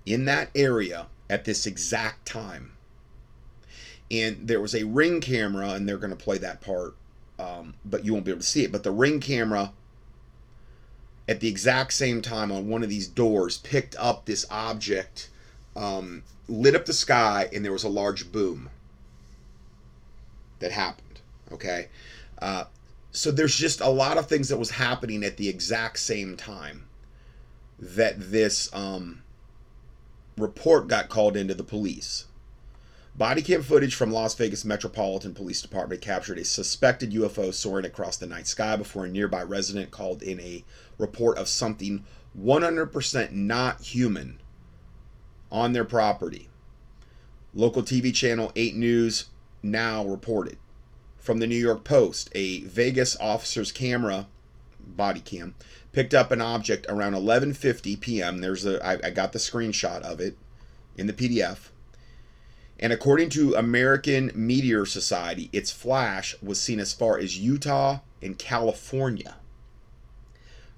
in that area at this exact time. And there was a ring camera, and they're going to play that part, but you won't be able to see it. But the ring camera at the exact same time on one of these doors picked up this object, lit up the sky, and there was a large boom that happened. Okay. So there's just a lot of things that was happening at the exact same time. that this report got called into the police. Body cam footage from Las Vegas Metropolitan Police Department captured a suspected UFO soaring across the night sky before a nearby resident called in a report of something 100% not human on their property. Local TV channel 8 News Now reported. From the New York Post, a Vegas officer's camera, body cam, picked up an object around 11:50 p.m. There's a, I got the screenshot of it in the PDF. And according to American Meteor Society, its flash was seen as far as Utah and California.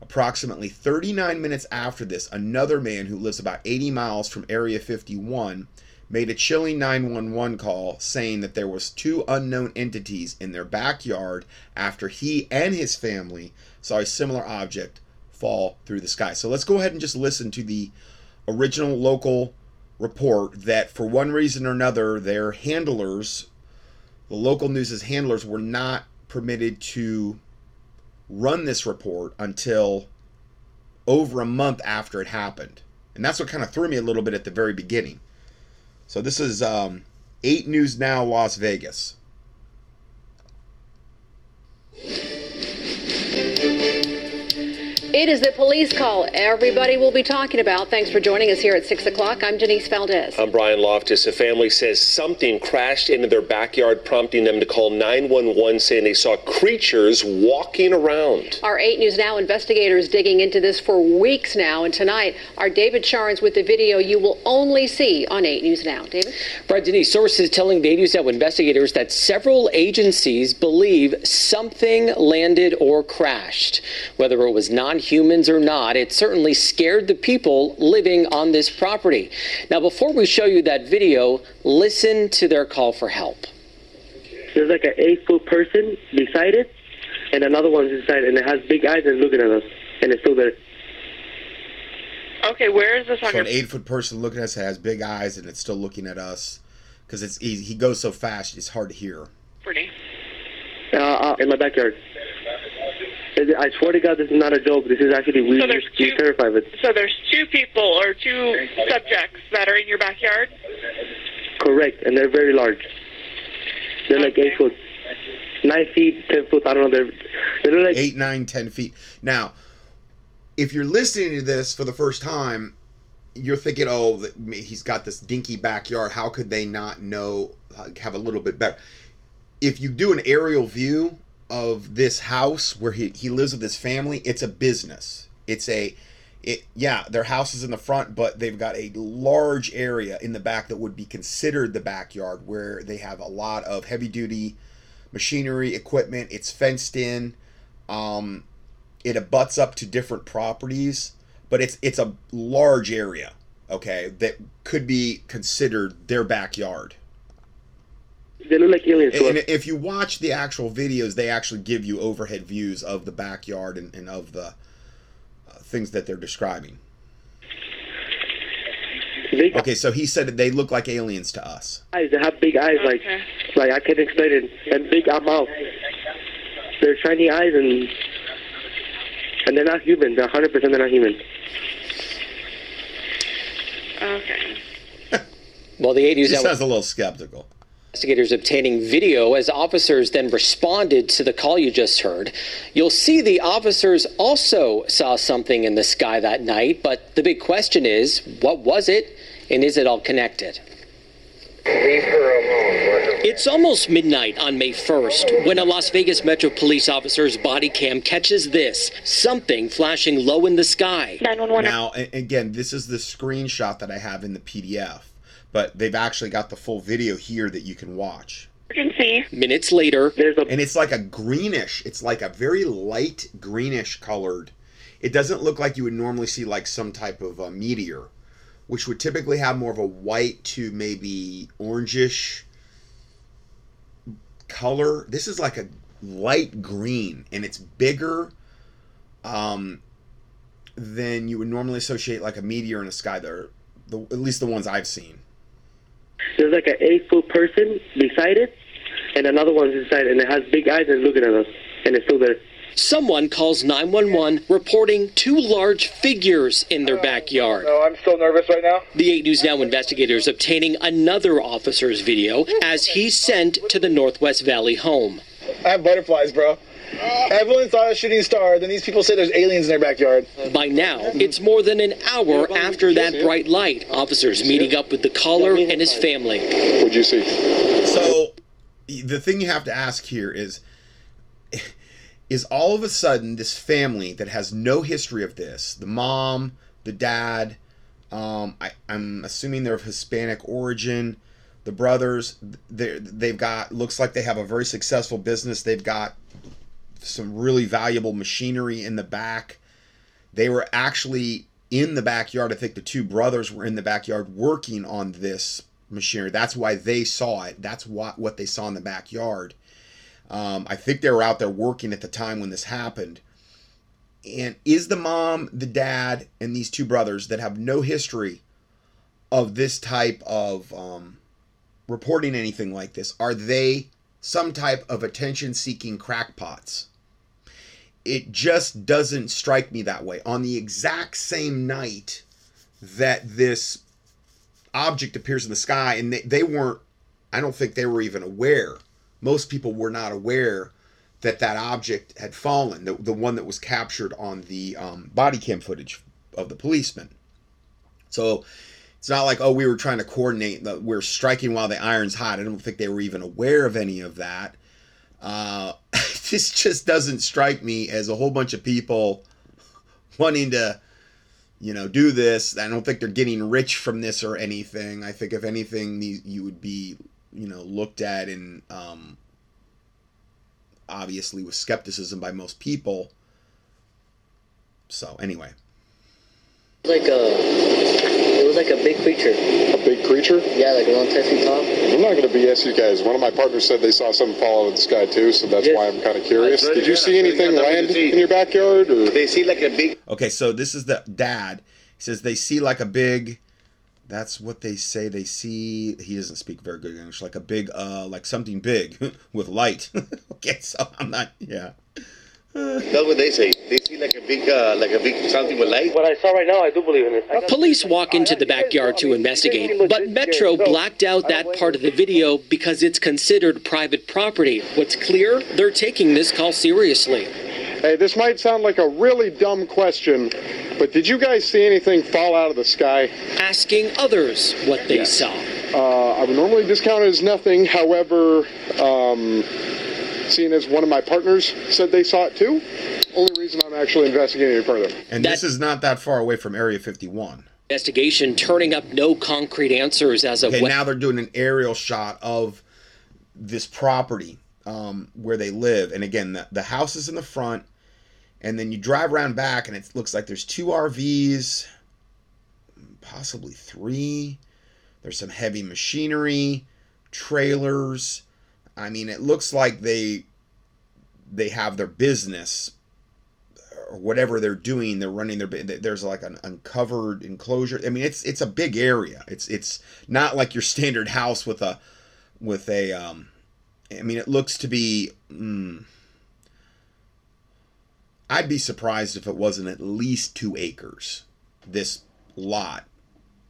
Approximately 39 minutes after this, another man who lives about 80 miles from Area 51 made a chilling 911 call saying that there was two unknown entities in their backyard after he and his family saw a similar object fall through the sky. So let's go ahead and just listen to the original local report that for one reason or another, their handlers, the local news's handlers, were not permitted to run this report until over a month after it happened. And that's what kind of threw me a little bit at the very beginning. So this is 8 News Now, Las Vegas. It is the police call everybody will be talking about. Thanks for joining us here at 6 o'clock. I'm Denise Valdez. I'm Brian Loftus. A family says something crashed into their backyard, prompting them to call 911, saying they saw creatures walking around. Our 8 News Now investigators digging into this for weeks now, and tonight our David Charles with the video you will only see on 8 News Now. David? Brad, Denise, sources telling the 8 News Now investigators that several agencies believe something landed or crashed. Whether it was non-humans or not, it certainly scared the people living on this property. Now, before we show you that video, listen to their call for help. There's like an 8-foot person beside it, and another one's inside, and it has big eyes and looking at us, and it's still there. Okay, where is this? So an 8-foot person looking at us, has big eyes, and it's still looking at us, because it's easy. He goes so fast, it's hard to hear. Pretty. In my backyard. I swear to God, this is not a joke. This is actually weird. So we're terrified of it. So there's two people or two subjects that are in your backyard? Correct, and they're very large. They're okay. Like 8 foot, 9 feet, 10 foot. I don't know. They're like 8, 9, 10 feet. Now, if you're listening to this for the first time, you're thinking, "Oh, he's got this dinky backyard. How could they not know? Have a little bit better." If you do an aerial view of this house where he lives with his family, it's a business. Yeah, their house is in the front, but they've got a large area in the back that would be considered the backyard where they have a lot of heavy-duty machinery, equipment. It's fenced in. It abuts up to different properties, but it's a large area, okay, that could be considered their backyard. They look like aliens. And if you watch the actual videos, they actually give you overhead views of the backyard and of the things that they're describing. Okay, so he said that they look like aliens to us. They have big eyes, like I can't explain it, and big mouth. They're shiny eyes, and they're not human. They're 100% they're not human. Okay. Well, the 80s. He sounds a little skeptical. Investigators obtaining video as officers then responded to the call you just heard. You'll see the officers also saw something in the sky that night, but the big question is, what was it, and is it all connected? Leave her alone. It's almost midnight on May 1st when a Las Vegas Metro Police officer's body cam catches this, something flashing low in the sky. Now, again, this is the screenshot that I have in the PDF. But they've actually got the full video here that you can watch. You can see. Minutes later. And it's like a greenish. It's like a very light greenish colored. It doesn't look like you would normally see like some type of a meteor, which would typically have more of a white to maybe orangish color. This is like a light green, and it's bigger than you would normally associate like a meteor in the sky, at least the ones I've seen. There's like an 8-foot person beside it, and another one's inside, and it has big eyes and looking at us, and it's still there. Someone calls 911 reporting two large figures in their backyard. No, I'm so nervous right now. The 8 News Now investigators obtaining another officer's video as he's sent to the Northwest Valley home. I have butterflies, bro. Everyone saw a shooting star, then these people say there's aliens in their backyard. By now, it's more than an hour after that bright light. Officers meeting up with the caller and his family. What'd you see? So, the thing you have to ask here is all of a sudden this family that has no history of this, the mom, the dad, I'm assuming they're of Hispanic origin, the brothers, they've got, looks like they have a very successful business, they've got some really valuable machinery in the back. They were actually in the backyard. I think the two brothers were in the backyard working on this machinery. That's why they saw it. That's what they saw in the backyard. I think they were out there working at the time when this happened. And is the mom, the dad, and these two brothers that have no history of this type of reporting anything like this, are they some type of attention-seeking crackpots? It just doesn't strike me that way. On the exact same night that this object appears in the sky, and they weren't, I don't think they were even aware. Most people were not aware that that object had fallen, the one that was captured on the body cam footage of the policeman. So it's not like, oh, we were trying to coordinate, we're striking while the iron's hot. I don't think they were even aware of any of that. This just doesn't strike me as a whole bunch of people wanting to, you know, do this. I don't think they're getting rich from this or anything. I think if anything, you would be, you know, looked at and obviously with skepticism by most people. So anyway, like it was like a big creature. A big creature? Yeah, like around 10 feet tall. I'm not going to BS you guys. One of my partners said they saw something fall out of the sky too, so that's why I'm kind of curious. Did you see anything land in your backyard? Or? They see like a big... Okay, so this is the dad. He says they see like a big... That's what they say they see. He doesn't speak very good English. Like a big, like something big with light. Okay, so I'm not, yeah. That's what they say. They see like a big something with light. What I saw right now, I do believe in it. Police walk into the backyard to investigate, but Metro blacked out that part of the video because it's considered private property. What's clear, they're taking this call seriously. Hey, this might sound like a really dumb question, but did you guys see anything fall out of the sky? Asking others what they saw. I would normally discount it as nothing. However, seeing as one of my partners said they saw it too, only reason I'm actually investigating it further. And this is not that far away from Area 51. Investigation turning up no concrete answers as of... Okay, now they're doing an aerial shot of this property. Where they live, and again the house is in the front, and then you drive around back and it looks like there's two RVs, possibly three. There's some heavy machinery, trailers. I mean, it looks like they have their business or whatever they're doing. They're running their... there's like an uncovered enclosure. I mean, it's a big area. It's not like your standard house with a I mean, it looks to be... I'd be surprised if it wasn't at least 2 acres, this lot.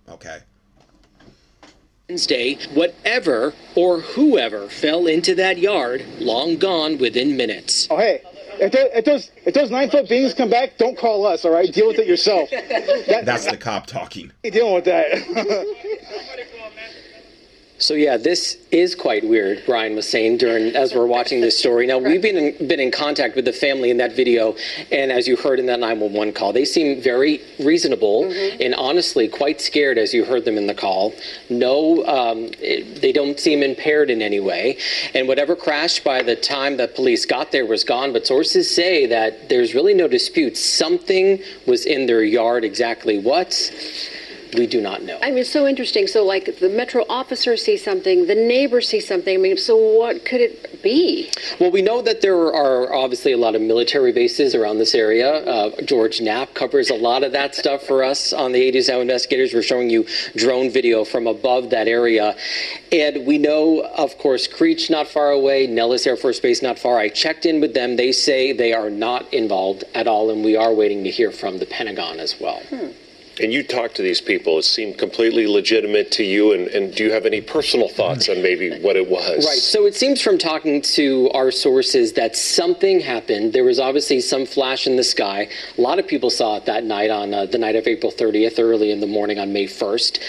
Okay. Wednesday, whatever or whoever fell into that yard, long gone within minutes. Oh, hey. If those 9-foot beings come back, don't call us, all right? Deal with it yourself. That's the cop talking. You're dealing with that. So yeah, this is quite weird, Brian was saying as we're watching this story. Now, we've been in contact with the family in that video, and as you heard in that 911 call, they seem very reasonable and honestly quite scared as you heard them in the call. No, they don't seem impaired in any way. And whatever crashed by the time the police got there was gone, but sources say that there's really no dispute. Something was in their yard. Exactly what? we do not know. I mean, it's so interesting. So, like, the metro officers see something, the neighbors see something. I mean, so what could it be? Well, we know that there are obviously a lot of military bases around this area. George Knapp covers a lot of that stuff for us on the 80s Now Investigators. We're showing you drone video from above that area. And we know, of course, Creech not far away, Nellis Air Force Base not far. I checked in with them. They say they are not involved at all, and we are waiting to hear from the Pentagon as well. And you talked to these people. It seemed completely legitimate to you, and do you have any personal thoughts on maybe what it was? Right, so it seems from talking to our sources that something happened. There was obviously some flash in the sky. A lot of people saw it that night on the night of April 30th, early in the morning on May 1st.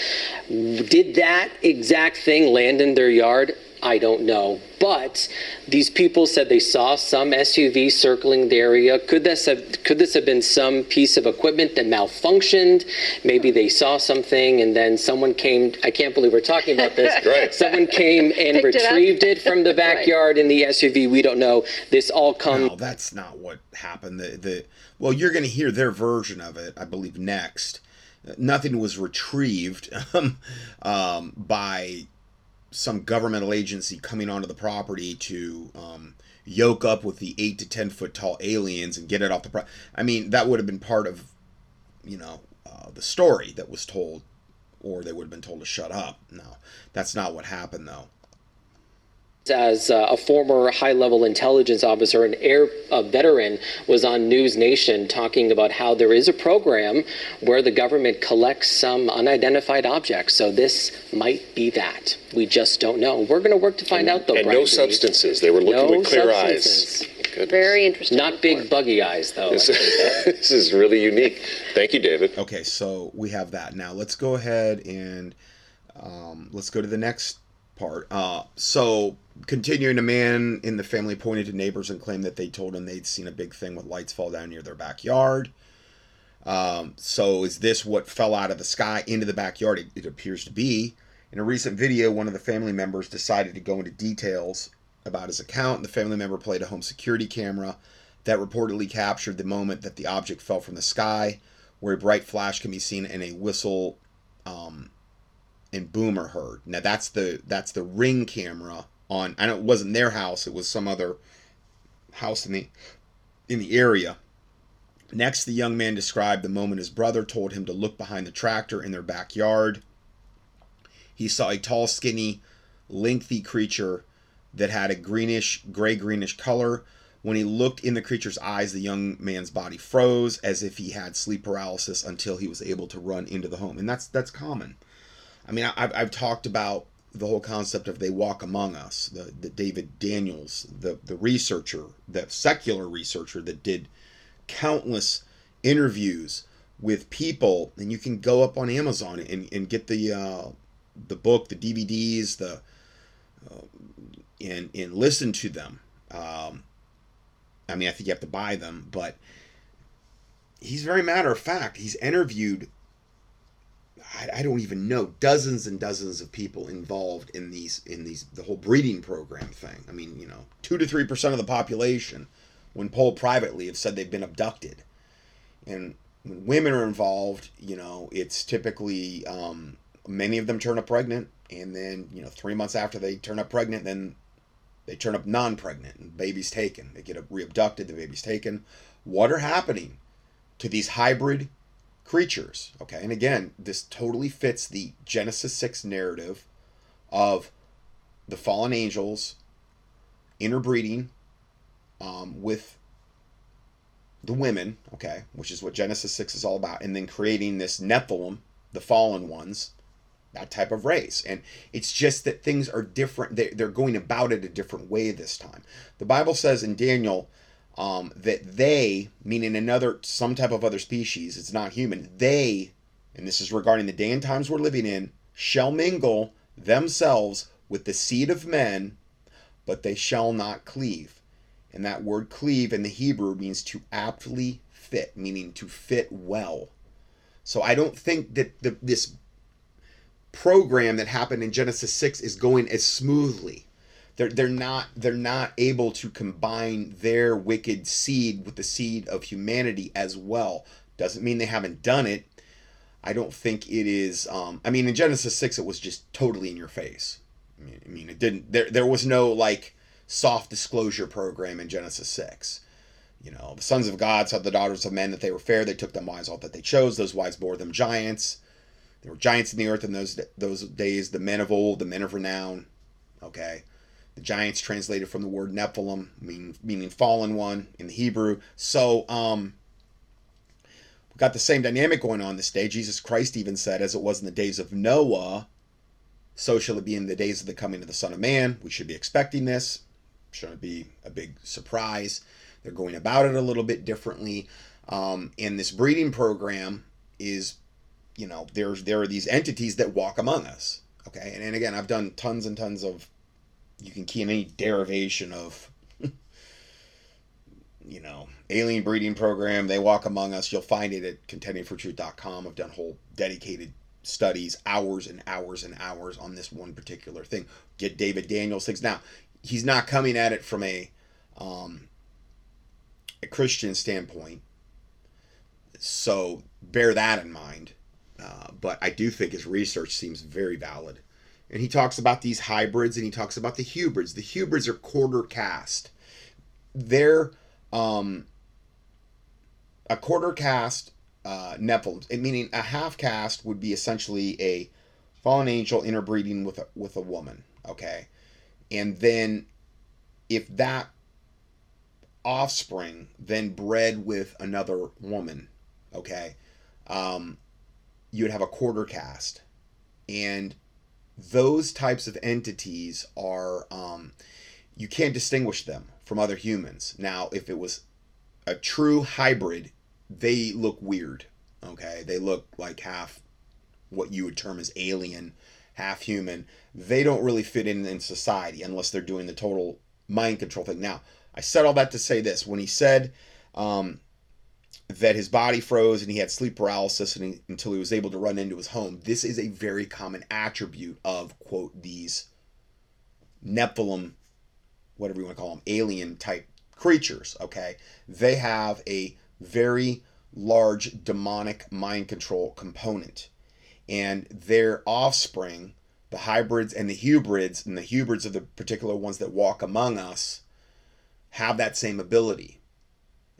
Did that exact thing land in their yard? I don't know, but these people said they saw some SUV circling the area. Could this have been some piece of equipment that malfunctioned? Maybe they saw something and then someone came, I can't believe we're talking about this, right. Someone came and retrieved it from the backyard in the SUV. We don't know. This all comes... No, that's not what happened. Well, you're going to hear their version of it, I believe, next. Nothing was retrieved by... some governmental agency coming onto the property to yoke up with the 8 to 10 foot tall aliens and get it off the property. I mean, that would have been part of, you know, the story that was told, or they would have been told to shut up. No, that's not what happened, though. As a former high-level intelligence officer, an air veteran, was on News Nation talking about how there is a program where the government collects some unidentified objects. So this might be that. We just don't know. We're going to work to find out, though. And Brian, no substances. They were looking with clear eyes. Goodness. Very interesting. Not big buggy eyes, though. This is really unique. Thank you, David. Okay, so we have that. Now let's go ahead and let's go to the next part. So continuing, a man in the family pointed to neighbors and claimed that they told him they'd seen a big thing with lights fall down near their backyard. So is this what fell out of the sky into the backyard? It appears to be. In a recent video, one of the family members decided to go into details about his account. The family member played a home security camera that reportedly captured the moment that the object fell from the sky, where a bright flash can be seen and a whistle and boom are heard. Now that's the Ring camera on, I know it wasn't their house, it was some other house in the area. Next, the young man described the moment his brother told him to look behind the tractor in their backyard. He saw a tall, skinny, lengthy creature that had a gray-greenish color. When he looked in the creature's eyes, the young man's body froze as if he had sleep paralysis until he was able to run into the home. And that's common. I mean, I've talked about the whole concept of They Walk Among Us, the David Daniels, the researcher, the secular researcher that did countless interviews with people. And you can go up on Amazon and get the book, the DVDs, and listen to them. I mean, I think you have to buy them, but he's very matter of fact. He's interviewed, I don't even know, dozens and dozens of people involved in the whole breeding program thing. I mean, you know, 2 to 3% of the population, when polled privately, have said they've been abducted. And when women are involved, you know, it's typically many of them turn up pregnant, and then, you know, 3 months after they turn up pregnant, then they turn up non-pregnant, and the baby's taken. They get re-abducted, the baby's taken. What are happening to these hybrid creatures? Okay, and again, this totally fits the Genesis 6 narrative of the fallen angels interbreeding with the women, okay, which is what Genesis 6 is all about, and then creating this Nephilim, the fallen ones, that type of race. And it's just that things are different. They're going about it a different way this time. The Bible says in Daniel that they, meaning some type of other species, it's not human, they, and this is regarding the day and times we're living in, shall mingle themselves with the seed of men, but they shall not cleave. And that word cleave in the Hebrew means to aptly fit, meaning to fit well. So I don't think that this program that happened in Genesis 6 is going as smoothly. They're not able to combine their wicked seed with the seed of humanity as well. Doesn't mean they haven't done it. I don't think it is. I mean, in Genesis 6, it was just totally in your face. I mean, it didn't. There was no like soft disclosure program in Genesis 6. You know, the sons of God saw the daughters of men that they were fair. They took them wives all that they chose. Those wives bore them giants. There were giants in the earth in those days. The men of old, the men of renown. Okay, the giants translated from the word Nephilim, meaning fallen one in the Hebrew. So, we got the same dynamic going on this day. Jesus Christ even said, as it was in the days of Noah, so shall it be in the days of the coming of the Son of Man. We should be expecting this. Shouldn't be a big surprise. They're going about it a little bit differently. And this breeding program is, you know, there are these entities that walk among us. Okay. And again, I've done tons and tons of, you can key in any derivation of, you know, alien breeding program. They walk among us. You'll find it at contendingfortruth.com. I've done whole dedicated studies, hours and hours and hours on this one particular thing. Get David Daniels things. Now, he's not coming at it from a Christian standpoint, so bear that in mind. But I do think his research seems very valid. And he talks about these hybrids, and he talks about the hubrids. The hubrids are quarter caste. They're a quarter caste Nephilim, meaning a half caste would be essentially a fallen angel interbreeding with a woman. Okay. And then if that offspring then bred with another woman, okay, you'd have a quarter caste. And those types of entities are, you can't distinguish them from other humans. Now, if it was a true hybrid, they look weird, okay? They look like half what you would term as alien, half human. They don't really fit in society unless they're doing the total mind control thing. Now, I said all that to say this. When he said that his body froze and he had sleep paralysis until he was able to run into his home, this is a very common attribute of, quote, these Nephilim, whatever you want to call them, alien-type creatures, okay? They have a very large demonic mind control component. And their offspring, the hybrids and the hubrids are the particular ones that walk among us, have that same ability.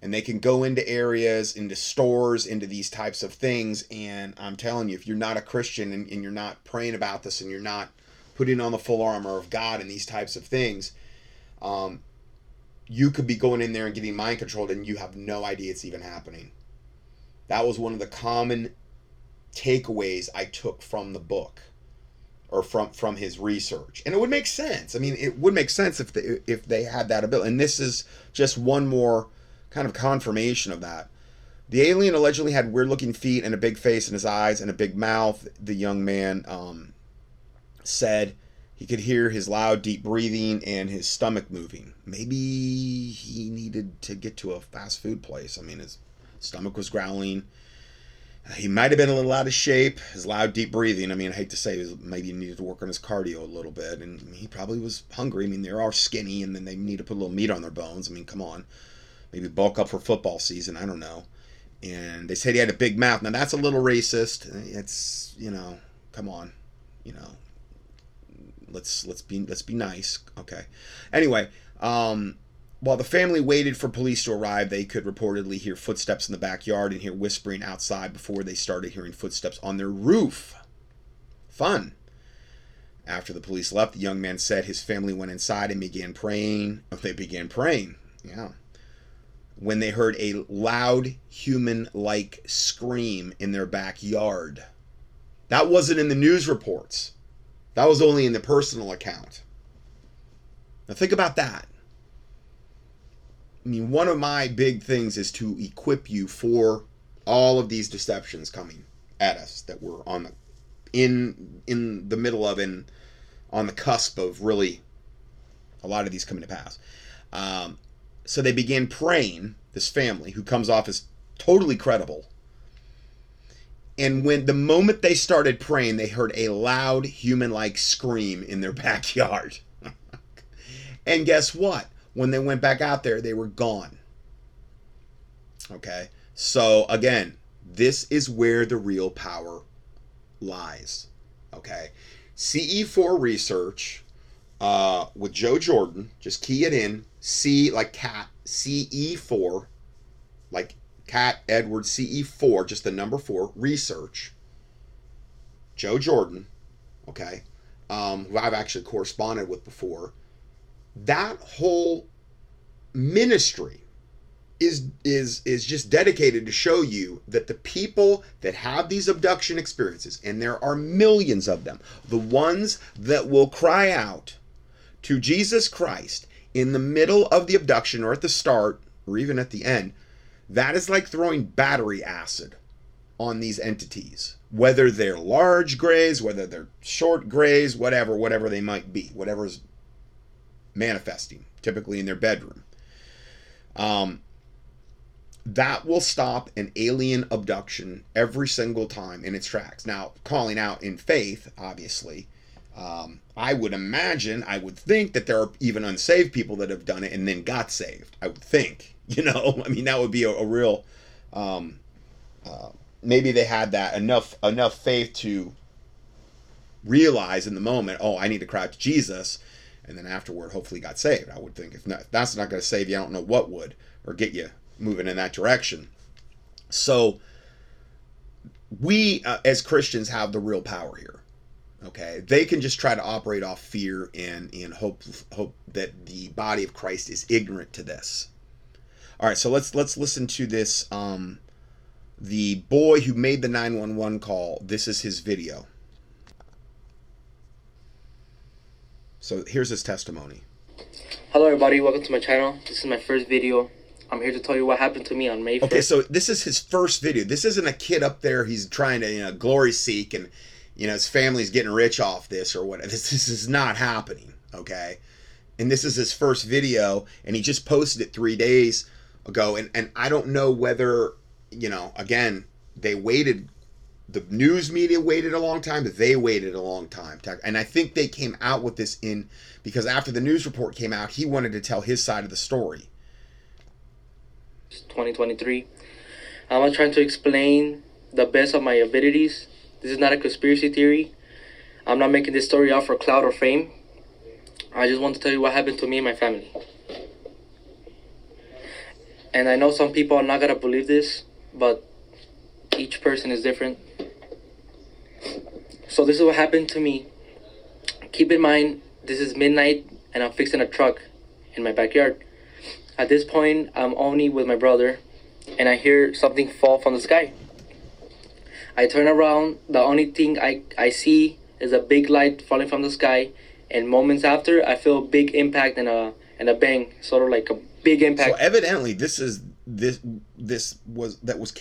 And they can go into areas, into stores, into these types of things. And I'm telling you, if you're not a Christian and you're not praying about this and you're not putting on the full armor of God and these types of things, you could be going in there and getting mind controlled and you have no idea it's even happening. That was one of the common takeaways I took from the book, or from his research. And it would make sense. I mean, it would make sense if they had that ability. And this is just one more kind of confirmation of that. The alien allegedly had weird-looking feet and a big face and his eyes and a big mouth. The young man said he could hear his loud, deep breathing and his stomach moving. Maybe he needed to get to a fast food place. I mean, his stomach was growling. He might have been a little out of shape. His loud, deep breathing. I mean, I hate to say it, maybe he needed to work on his cardio a little bit. And he probably was hungry. I mean, they are skinny, and then they need to put a little meat on their bones. I mean, come on. Maybe bulk up for football season. I don't know. And they said he had a big mouth. Now, that's a little racist. It's, you know, come on. You know, let's be nice. Okay. Anyway, while the family waited for police to arrive, they could reportedly hear footsteps in the backyard and hear whispering outside before they started hearing footsteps on their roof. Fun. After the police left, the young man said his family went inside and began praying. They began praying. Yeah. When they heard a loud human-like scream in their backyard. That wasn't in the news reports. That was only in the personal account. Now think about that. I mean, one of my big things is to equip you for all of these deceptions coming at us that we're on the in the middle of and on the cusp of, really, a lot of these coming to pass. So they began praying, this family, who comes off as totally credible. And when the moment they started praying, they heard a loud human-like scream in their backyard. And guess what? When they went back out there, they were gone. Okay. So again, This is where the real power lies. Okay. CE4 research with Joe Jordan. Just key it in. C like cat. CE4. Like cat, Edward, CE4. Just the number 4. Research. Joe Jordan. Okay. Who I've actually corresponded with before. That whole ministry is just dedicated to show you that the people that have these abduction experiences, and there are millions of them, the ones that will cry out to Jesus Christ in the middle of the abduction or at the start or even at the end, that is like throwing battery acid on these entities, whether they're large grays, whether they're short grays, whatever they might be, whatever's manifesting, typically in their bedroom. That will stop an alien abduction every single time in its tracks. Now, calling out in faith, obviously, I would think that there are even unsaved people that have done it and then got saved. I would think, that would be a real, maybe they had that enough faith to realize in the moment, oh, I need to cry to Jesus. And then afterward, hopefully got saved. I would think if that's not going to save you, I don't know what would, or get you moving in that direction. So we, as Christians, have the real power here. Okay, they can just try to operate off fear and hope that the body of Christ is ignorant to this. All right, so let's listen to this. The boy who made the 911 call. This is his video. So here's his testimony. Hello everybody, welcome to my channel. This is my first video. I'm here to tell you what happened to me on May 1st. Okay, so this is his first video. This isn't a kid up there he's trying to glory seek and his family's getting rich off this or whatever. This is not happening, okay? And this is his first video and he just posted it 3 days ago and I don't know whether, again, they waited. The news media waited a long time, but they waited a long time. And I think they came out with this because after the news report came out, he wanted to tell his side of the story. 2023. I'm trying to explain the best of my abilities. This is not a conspiracy theory. I'm not making this story out for clout or fame. I just want to tell you what happened to me and my family. And I know some people are not going to believe this, but each person is different. So this is what happened to me. Keep in mind, this is midnight and I'm fixing a truck in my backyard. At this point, I'm only with my brother and I hear something fall from the sky. I turn around, the only thing I see is a big light falling from the sky, and moments after, I feel a big impact and a bang, sort of like a big impact. So evidently, this was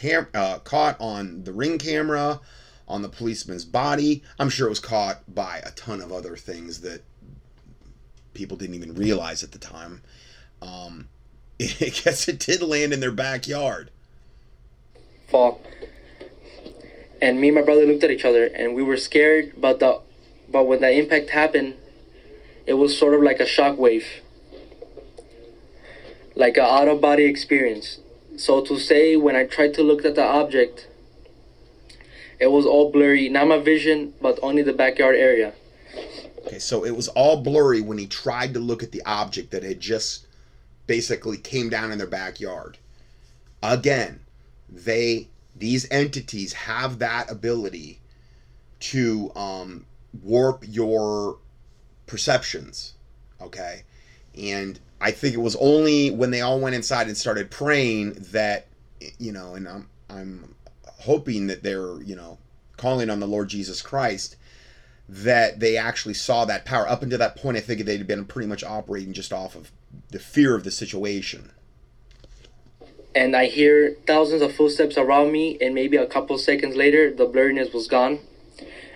caught on the Ring camera, on the policeman's body. I'm sure it was caught by a ton of other things that people didn't even realize at the time. I guess it did land in their backyard. Fall. And me and my brother looked at each other and we were scared, but when the impact happened, it was sort of like a shock wave. Like an out-of-body experience. So to say, when I tried to look at the object, it was all blurry. Not my vision, but only the backyard area. Okay, so it was all blurry when he tried to look at the object that had just basically came down in their backyard. Again, these entities have that ability to warp your perceptions, okay? And I think it was only when they all went inside and started praying that, and I'm hoping that they're, calling on the Lord Jesus Christ, that they actually saw that power. Up until that point, I think they'd been pretty much operating just off of the fear of the situation. And I hear thousands of footsteps around me, and maybe a couple seconds later, the blurriness was gone.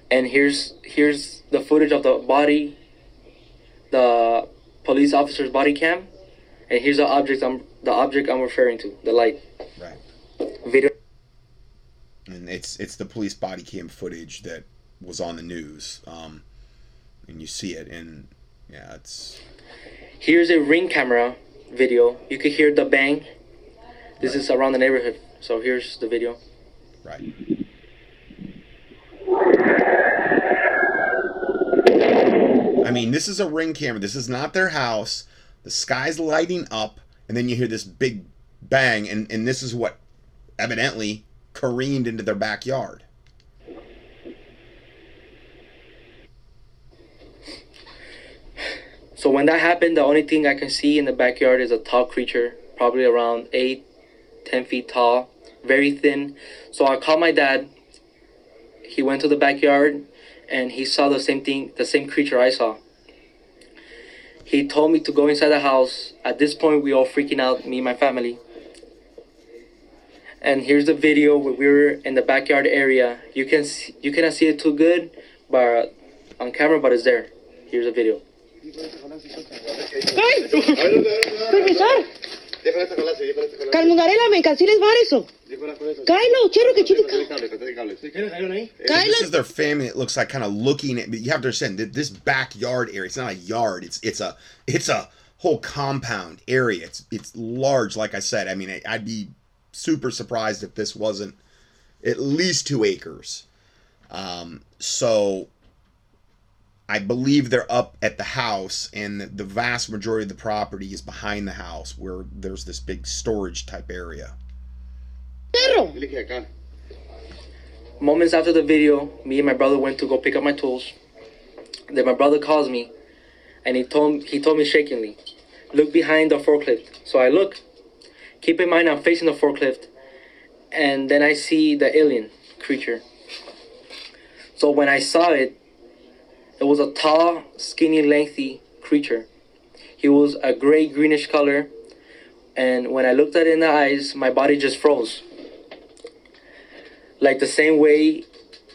And here's the footage of the body, the police officer's body cam, and here's the object I'm referring to, the light. Right. Video. And it's the police body cam footage that was on the news, and you see it, and yeah, it's. Here's a Ring camera video. You could hear the bang. This is around the neighborhood, so here's the video. Right. I mean, this is a Ring camera. This is not their house. The sky's lighting up, and then you hear this big bang, and this is what evidently careened into their backyard. So when that happened, the only thing I can see in the backyard is a tall creature, probably around 8-10 feet tall, very thin. So I called my dad. He went to the backyard, and he saw the same thing, the same creature I saw. He told me to go inside the house. At this point, we all freaking out, me and my family. And here's the video where we were in the backyard area. You can see, you cannot see it too good, but on camera, but it's there. Here's the video. This is their family. It looks like kind of looking at. You have to understand that this backyard area. It's not a yard. It's a whole compound area. It's large. Like I said, I mean, I'd be super surprised if this wasn't at least 2 acres. So I believe they're up at the house, and the vast majority of the property is behind the house where there's this big storage type area. Moments after the video, me and my brother went to go pick up my tools. Then my brother calls me, and he told me shakingly, look behind the forklift. So I look. Keep in mind I'm facing the forklift, and then I see the alien creature. So when I saw it, it was a tall, skinny, lengthy creature. He was a gray, greenish color, and when I looked at it in the eyes, my body just froze. Like the same way,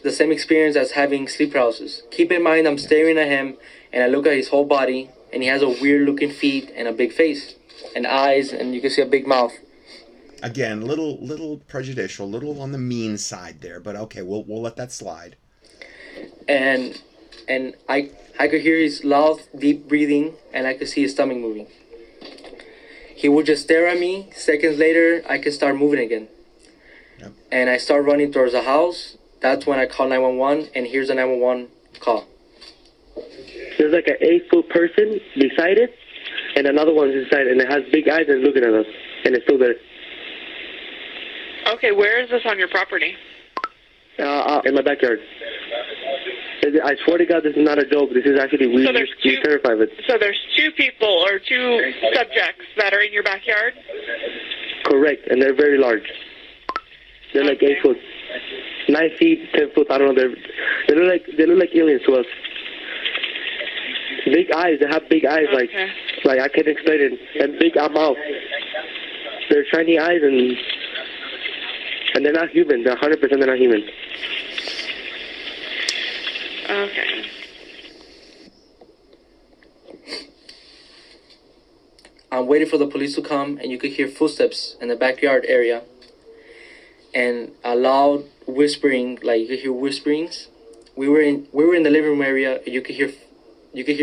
the same experience as having sleep paralysis. Keep in mind, I'm staring at him, and I look at his whole body, and he has a weird-looking feet and a big face and eyes, and you can see a big mouth. Again, little prejudicial, little on the mean side there, but okay, we'll let that slide. And I could hear his loud, deep breathing, and I could see his stomach moving. He would just stare at me. Seconds later, I could start moving again. Yep. And I start running towards the house. That's when I call 911, and here's the 911 call. There's like an 8-foot person beside it, and another one's inside, and it has big eyes and looking at us, and it's still there. Okay, where is this on your property? In my backyard. I swear to God, this is not a joke. This is actually weird. We're terrified of it. So there's two people or two subjects that are in your backyard? Correct, and they're very large. They're okay. Like 8 foot, 9 feet, 10 foot. I don't know. They look like aliens to us. Big eyes. They have big eyes. Okay. Like I can't explain it. And big mouth. They're shiny eyes, and they're not human. They're 100% they're not human. Okay. I'm waiting for the police to come, and you could hear footsteps in the backyard area, and a loud whispering. Like you could hear whisperings. We were in the living room area. And you could hear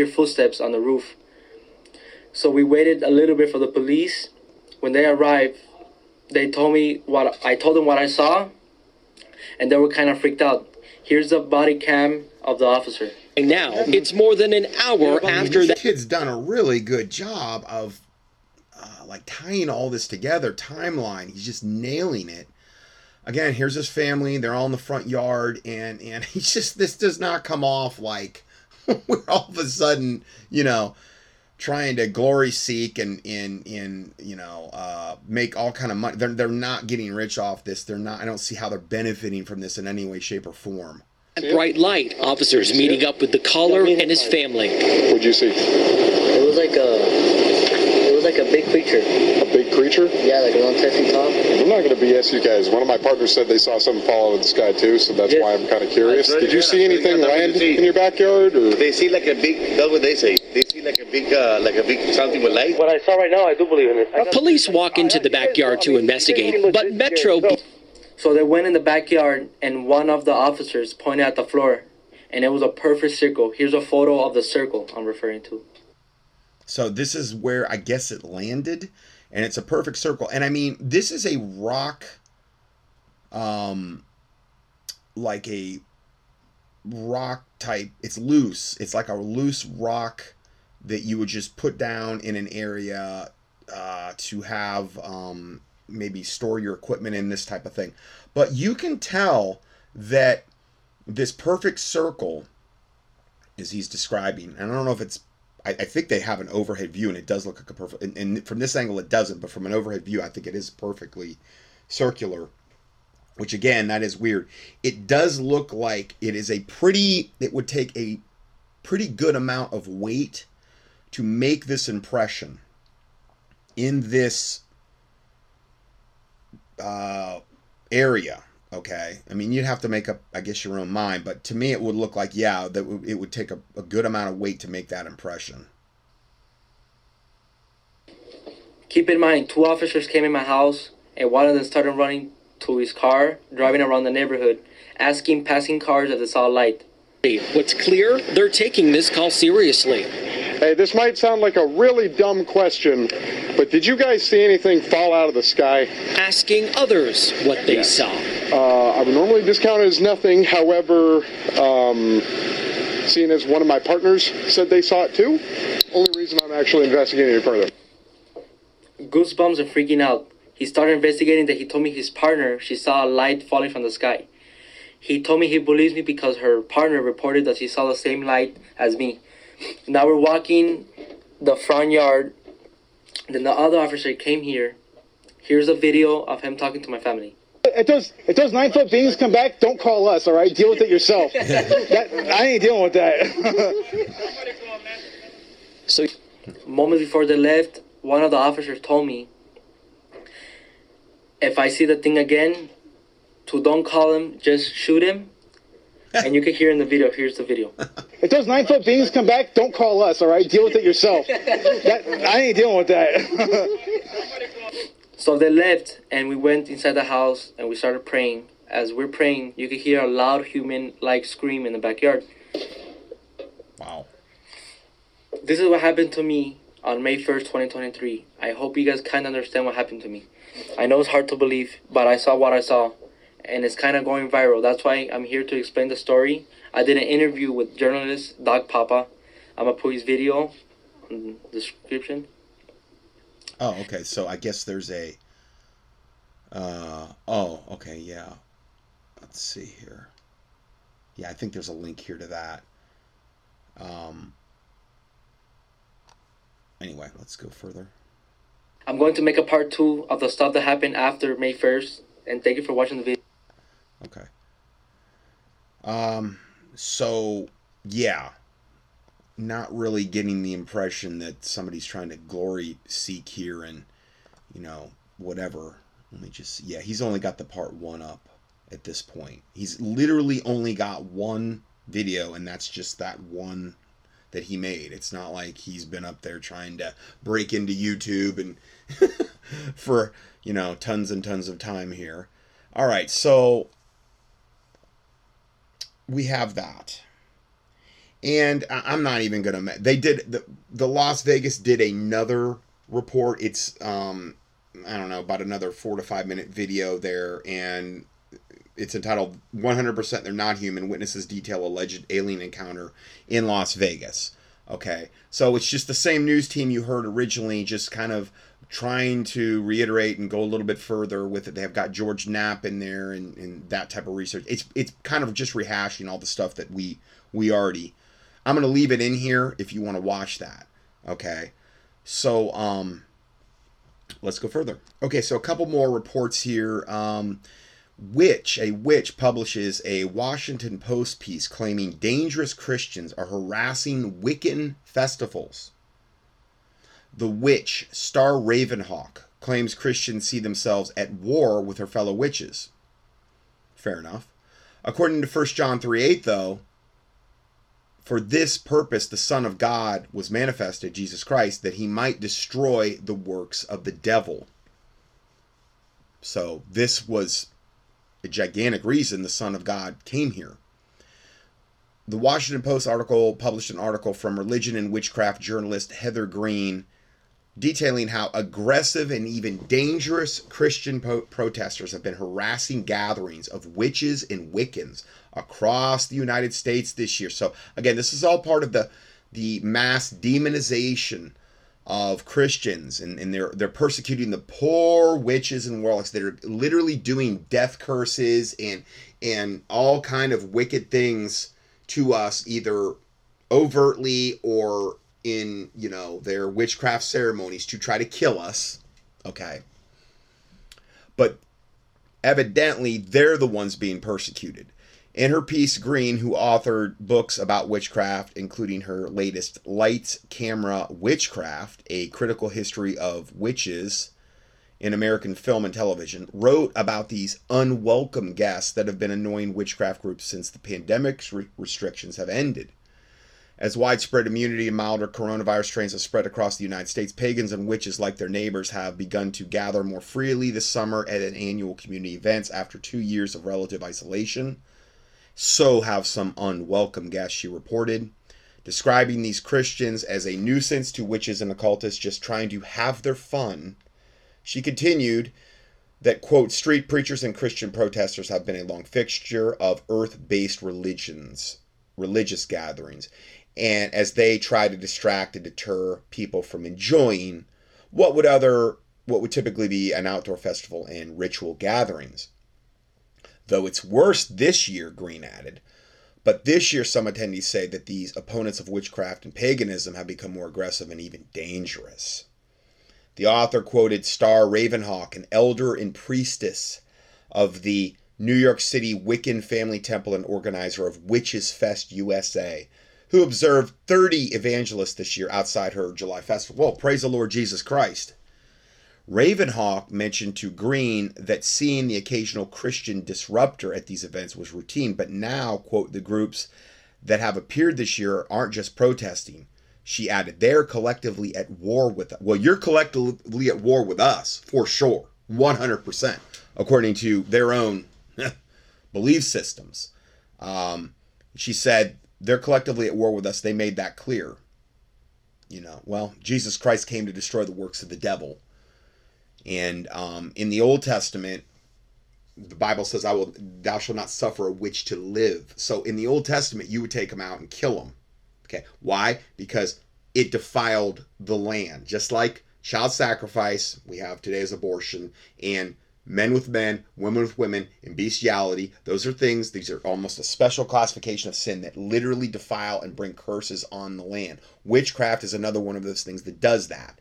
footsteps on the roof. So we waited a little bit for the police. When they arrived, they told me what I saw, and they were kind of freaked out. Here's the body cam of the officer. And now it's more than an hour after that. This kid's done a really good job of like tying all this together, timeline. He's just nailing it. Again, here's his family. They're all in the front yard, and he's just, this does not come off like we're all of a sudden, you know, trying to glory seek and make all kind of money. They're not getting rich off this. They're not. I don't see how they're benefiting from this in any way, shape, or form. Bright light. Officers meeting up with the caller and his family. What'd you see? It was like a big creature. A big creature? Yeah, like around 10 feet tall. I'm not going to BS you guys. One of my partners said they saw something fall out of the sky too, so that's why I'm kind of curious. Did you see anything land in your backyard? Or? They see like a big. That's what they say. They see like a big something with light. What I saw right now, I do believe in it. Police walk into the backyard to investigate, but Metro. So they went in the backyard, and one of the officers pointed at the floor, and it was a perfect circle. Here's a photo of the circle I'm referring to. So this is where I guess it landed, and it's a perfect circle. And I mean, this is a rock like a rock type. It's loose. It's like a loose rock that you would just put down in an area to have maybe store your equipment in, this type of thing. But you can tell that this perfect circle, as he's describing, and I don't know if it's, I think they have an overhead view, and it does look like a perfect, and from this angle it doesn't, but from an overhead view I think it is perfectly circular, which again, that is weird. It does look like it is a pretty, it would take a pretty good amount of weight to make this impression in this area. Okay, I mean, you'd have to make up, I guess, your own mind, but to me it would look like, yeah, that it would take a good amount of weight to make that impression. Keep in mind, two officers came in my house, and one of them started running to his car, driving around the neighborhood, asking passing cars if they saw a light. What's clear, they're taking this call seriously. Hey, this might sound like a really dumb question, but did you guys see anything fall out of the sky? Asking others what they saw. I would normally discount it as nothing. However, seeing as one of my partners said they saw it too, only reason I'm actually investigating it further. Goosebumps and freaking out. He started investigating that he told me his partner, she saw a light falling from the sky. He told me he believes me because her partner reported that she saw the same light as me. Now we're walking the front yard. Then the other officer came here. Here's a video of him talking to my family. If those 9-foot beings come back, don't call us, all right? Deal with it yourself. I ain't dealing with that. So, moments before they left, one of the officers told me, if I see the thing again, to don't call him, just shoot him. And you can hear in the video. Here's the video. If those 9-foot beings come back, don't call us, all right? Deal with it yourself. I ain't dealing with that. So they left, and we went inside the house, and we started praying. As we're praying, you could hear a loud human-like scream in the backyard. Wow. This is what happened to me on May 1st, 2023. I hope you guys kind of understand what happened to me. I know it's hard to believe, but I saw what I saw. And it's kind of going viral. That's why I'm here to explain the story. I did an interview with journalist Doc Papa. I'm going to put his video in the description. Oh, okay. So I guess there's a... oh, okay, yeah. Let's see here. Yeah, I think there's a link here to that. Anyway, let's go further. I'm going to make a part 2 of the stuff that happened after May 1st. And thank you for watching the video. Okay. So, yeah. Not really getting the impression that somebody's trying to glory seek here and, you know, whatever. Let me just... Yeah, he's only got the part 1 up at this point. He's literally only got one video, and that's just that one that he made. It's not like he's been up there trying to break into YouTube and for, you know, tons and tons of time here. All right, so... we have that, and I'm not even gonna, they did, the Las Vegas did another report. It's I don't know, about another 4 to 5 minute video there, and it's entitled 100% They're Not Human, Witnesses Detail Alleged Alien Encounter in Las Vegas. Okay, so it's just the same news team you heard originally, just kind of trying to reiterate and go a little bit further with it. They have got George Knapp in there and that type of research. It's kind of just rehashing all the stuff that we already... I'm going to leave it in here if you want to watch that. Okay, so let's go further. Okay, so a couple more reports here. A witch publishes a Washington Post piece claiming dangerous Christians are harassing Wiccan festivals. The witch, Starr Ravenhawk, claims Christians see themselves at war with her fellow witches. Fair enough. According to 1 John 3:8, though, for this purpose the Son of God was manifested, Jesus Christ, that he might destroy the works of the devil. So this was a gigantic reason the Son of God came here. The Washington Post article published an article from religion and witchcraft journalist Heather Green detailing how aggressive and even dangerous Christian protesters have been harassing gatherings of witches and Wiccans across the United States this year. So again, this is all part of the mass demonization of Christians, and they're persecuting the poor witches and warlocks that are literally doing death curses and all kind of wicked things to us, either overtly or in, you know, their witchcraft ceremonies to try to kill us. Okay. But evidently they're the ones being persecuted. In her piece, Green, who authored books about witchcraft, including her latest Lights, Camera, Witchcraft, A Critical History of Witches in American Film and Television, wrote about these unwelcome guests that have been annoying witchcraft groups since the pandemic's restrictions have ended. As widespread immunity and milder coronavirus strains have spread across the United States, pagans and witches, like their neighbors, have begun to gather more freely this summer at annual community events after 2 years of relative isolation. So have some unwelcome guests, she reported, describing these Christians as a nuisance to witches and occultists just trying to have their fun. She continued that, quote, street preachers and Christian protesters have been a long fixture of earth-based religious gatherings, and as they try to distract and deter people from enjoying what would typically be an outdoor festival and ritual gatherings. Though it's worse this year, Green added, but this year some attendees say that these opponents of witchcraft and paganism have become more aggressive and even dangerous. The author quoted Starr Ravenhawk, an elder and priestess of the New York City Wiccan Family Temple and organizer of Witches Fest USA, who observed 30 evangelists this year outside her July festival. Well, praise the Lord Jesus Christ. Ravenhawk mentioned to Green that seeing the occasional Christian disruptor at these events was routine, but now, quote, the groups that have appeared this year aren't just protesting. She added, they're collectively at war with us. Well, you're collectively at war with us, for sure, 100%, according to their own belief systems. She said, they're collectively at war with us. They made that clear. You know, well, Jesus Christ came to destroy the works of the devil. And in the Old Testament, the Bible says, thou shalt not suffer a witch to live. So in the Old Testament, you would take them out and kill them. Okay. Why? Because it defiled the land. Just like child sacrifice, we have today's abortion, and men with men, women with women, and bestiality. These are almost a special classification of sin that literally defile and bring curses on the land. Witchcraft is another one of those things that does that.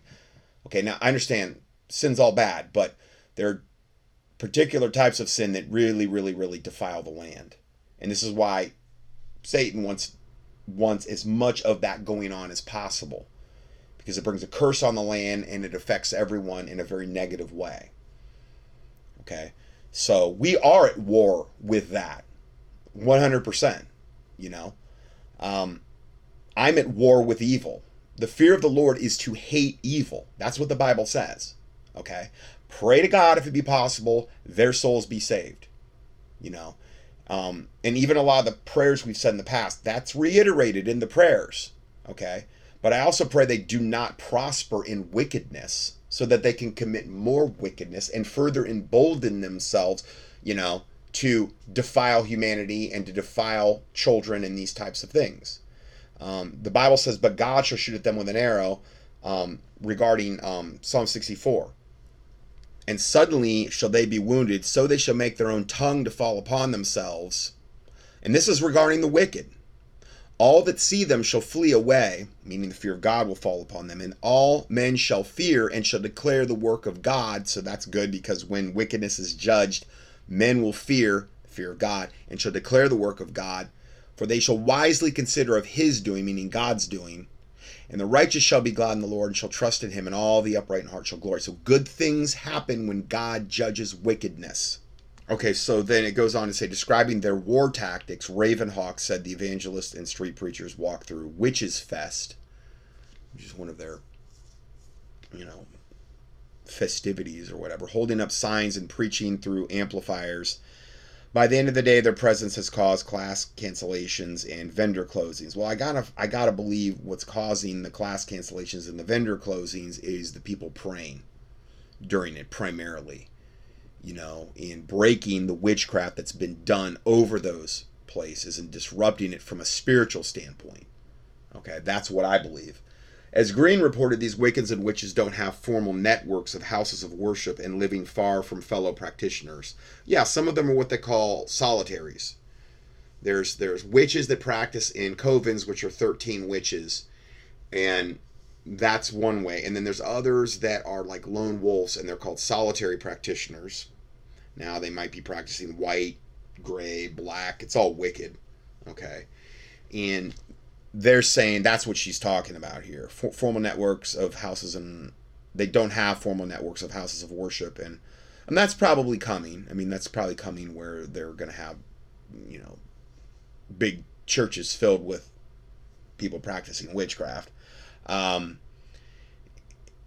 Okay. Now I understand sin's all bad, but there are particular types of sin that really, really, really defile the land. And this is why Satan wants as much of that going on as possible, because it brings a curse on the land and it affects everyone in a very negative way. Okay. So we are at war with that 100%, you know, I'm at war with evil. The fear of the Lord is to hate evil. That's what the Bible says. Okay, pray to God, if it be possible, their souls be saved, you know, and even a lot of the prayers we've said in the past, that's reiterated in the prayers. Okay, but I also pray they do not prosper in wickedness, so that they can commit more wickedness and further embolden themselves, you know, to defile humanity and to defile children and these types of things. The Bible says, but God shall shoot at them with an arrow, regarding Psalm 64. And suddenly shall they be wounded, so they shall make their own tongue to fall upon themselves. And this is regarding the wicked. All that see them shall flee away, meaning the fear of God will fall upon them, and all men shall fear and shall declare the work of God. So that's good, because when wickedness is judged, men will fear the fear of God and shall declare the work of God, for they shall wisely consider of his doing, meaning God's doing. And the righteous shall be glad in the Lord and shall trust in him, and all the upright in heart shall glory. So good things happen when God judges wickedness. Okay, so then it goes on to say, describing their war tactics, Ravenhawk said the evangelists and street preachers walked through Witches Fest, which is one of their, you know, festivities or whatever, holding up signs and preaching through amplifiers. By the end of the day, their presence has caused class cancellations and vendor closings. Well, I gotta believe what's causing the class cancellations and the vendor closings is the people praying during it primarily, you know, and breaking the witchcraft that's been done over those places and disrupting it from a spiritual standpoint. Okay, that's what I believe. As Green reported, these Wiccans and witches don't have formal networks of houses of worship and living far from fellow practitioners. Yeah, some of them are what they call solitaries. There's witches that practice in covens, which are 13 witches, and that's one way. And then there's others that are like lone wolves, and they're called solitary practitioners. Now, they might be practicing white, gray, black. It's all wicked, okay? And they're saying that's what she's talking about here. Formal networks of houses, and they don't have formal networks of houses of worship, and that's probably coming. I mean, that's probably coming where they're going to have, you know, big churches filled with people practicing witchcraft. And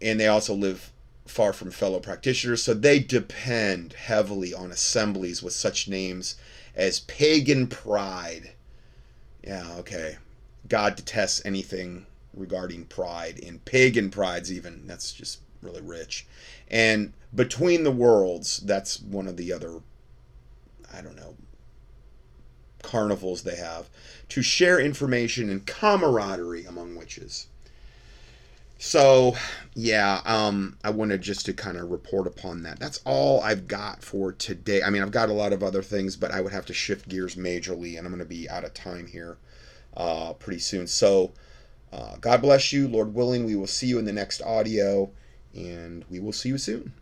they also live far from fellow practitioners, so they depend heavily on assemblies with such names as Pagan Pride. Yeah, okay. God detests anything regarding pride, and pagan prides even. That's just really rich. And Between the Worlds, that's one of the other, I don't know, carnivals they have, to share information and camaraderie among witches. So, yeah, I wanted just to kind of report upon that. That's all I've got for today. I mean, I've got a lot of other things, but I would have to shift gears majorly, and I'm going to be out of time here pretty soon. So God bless you. Lord willing, we will see you in the next audio, and we will see you soon.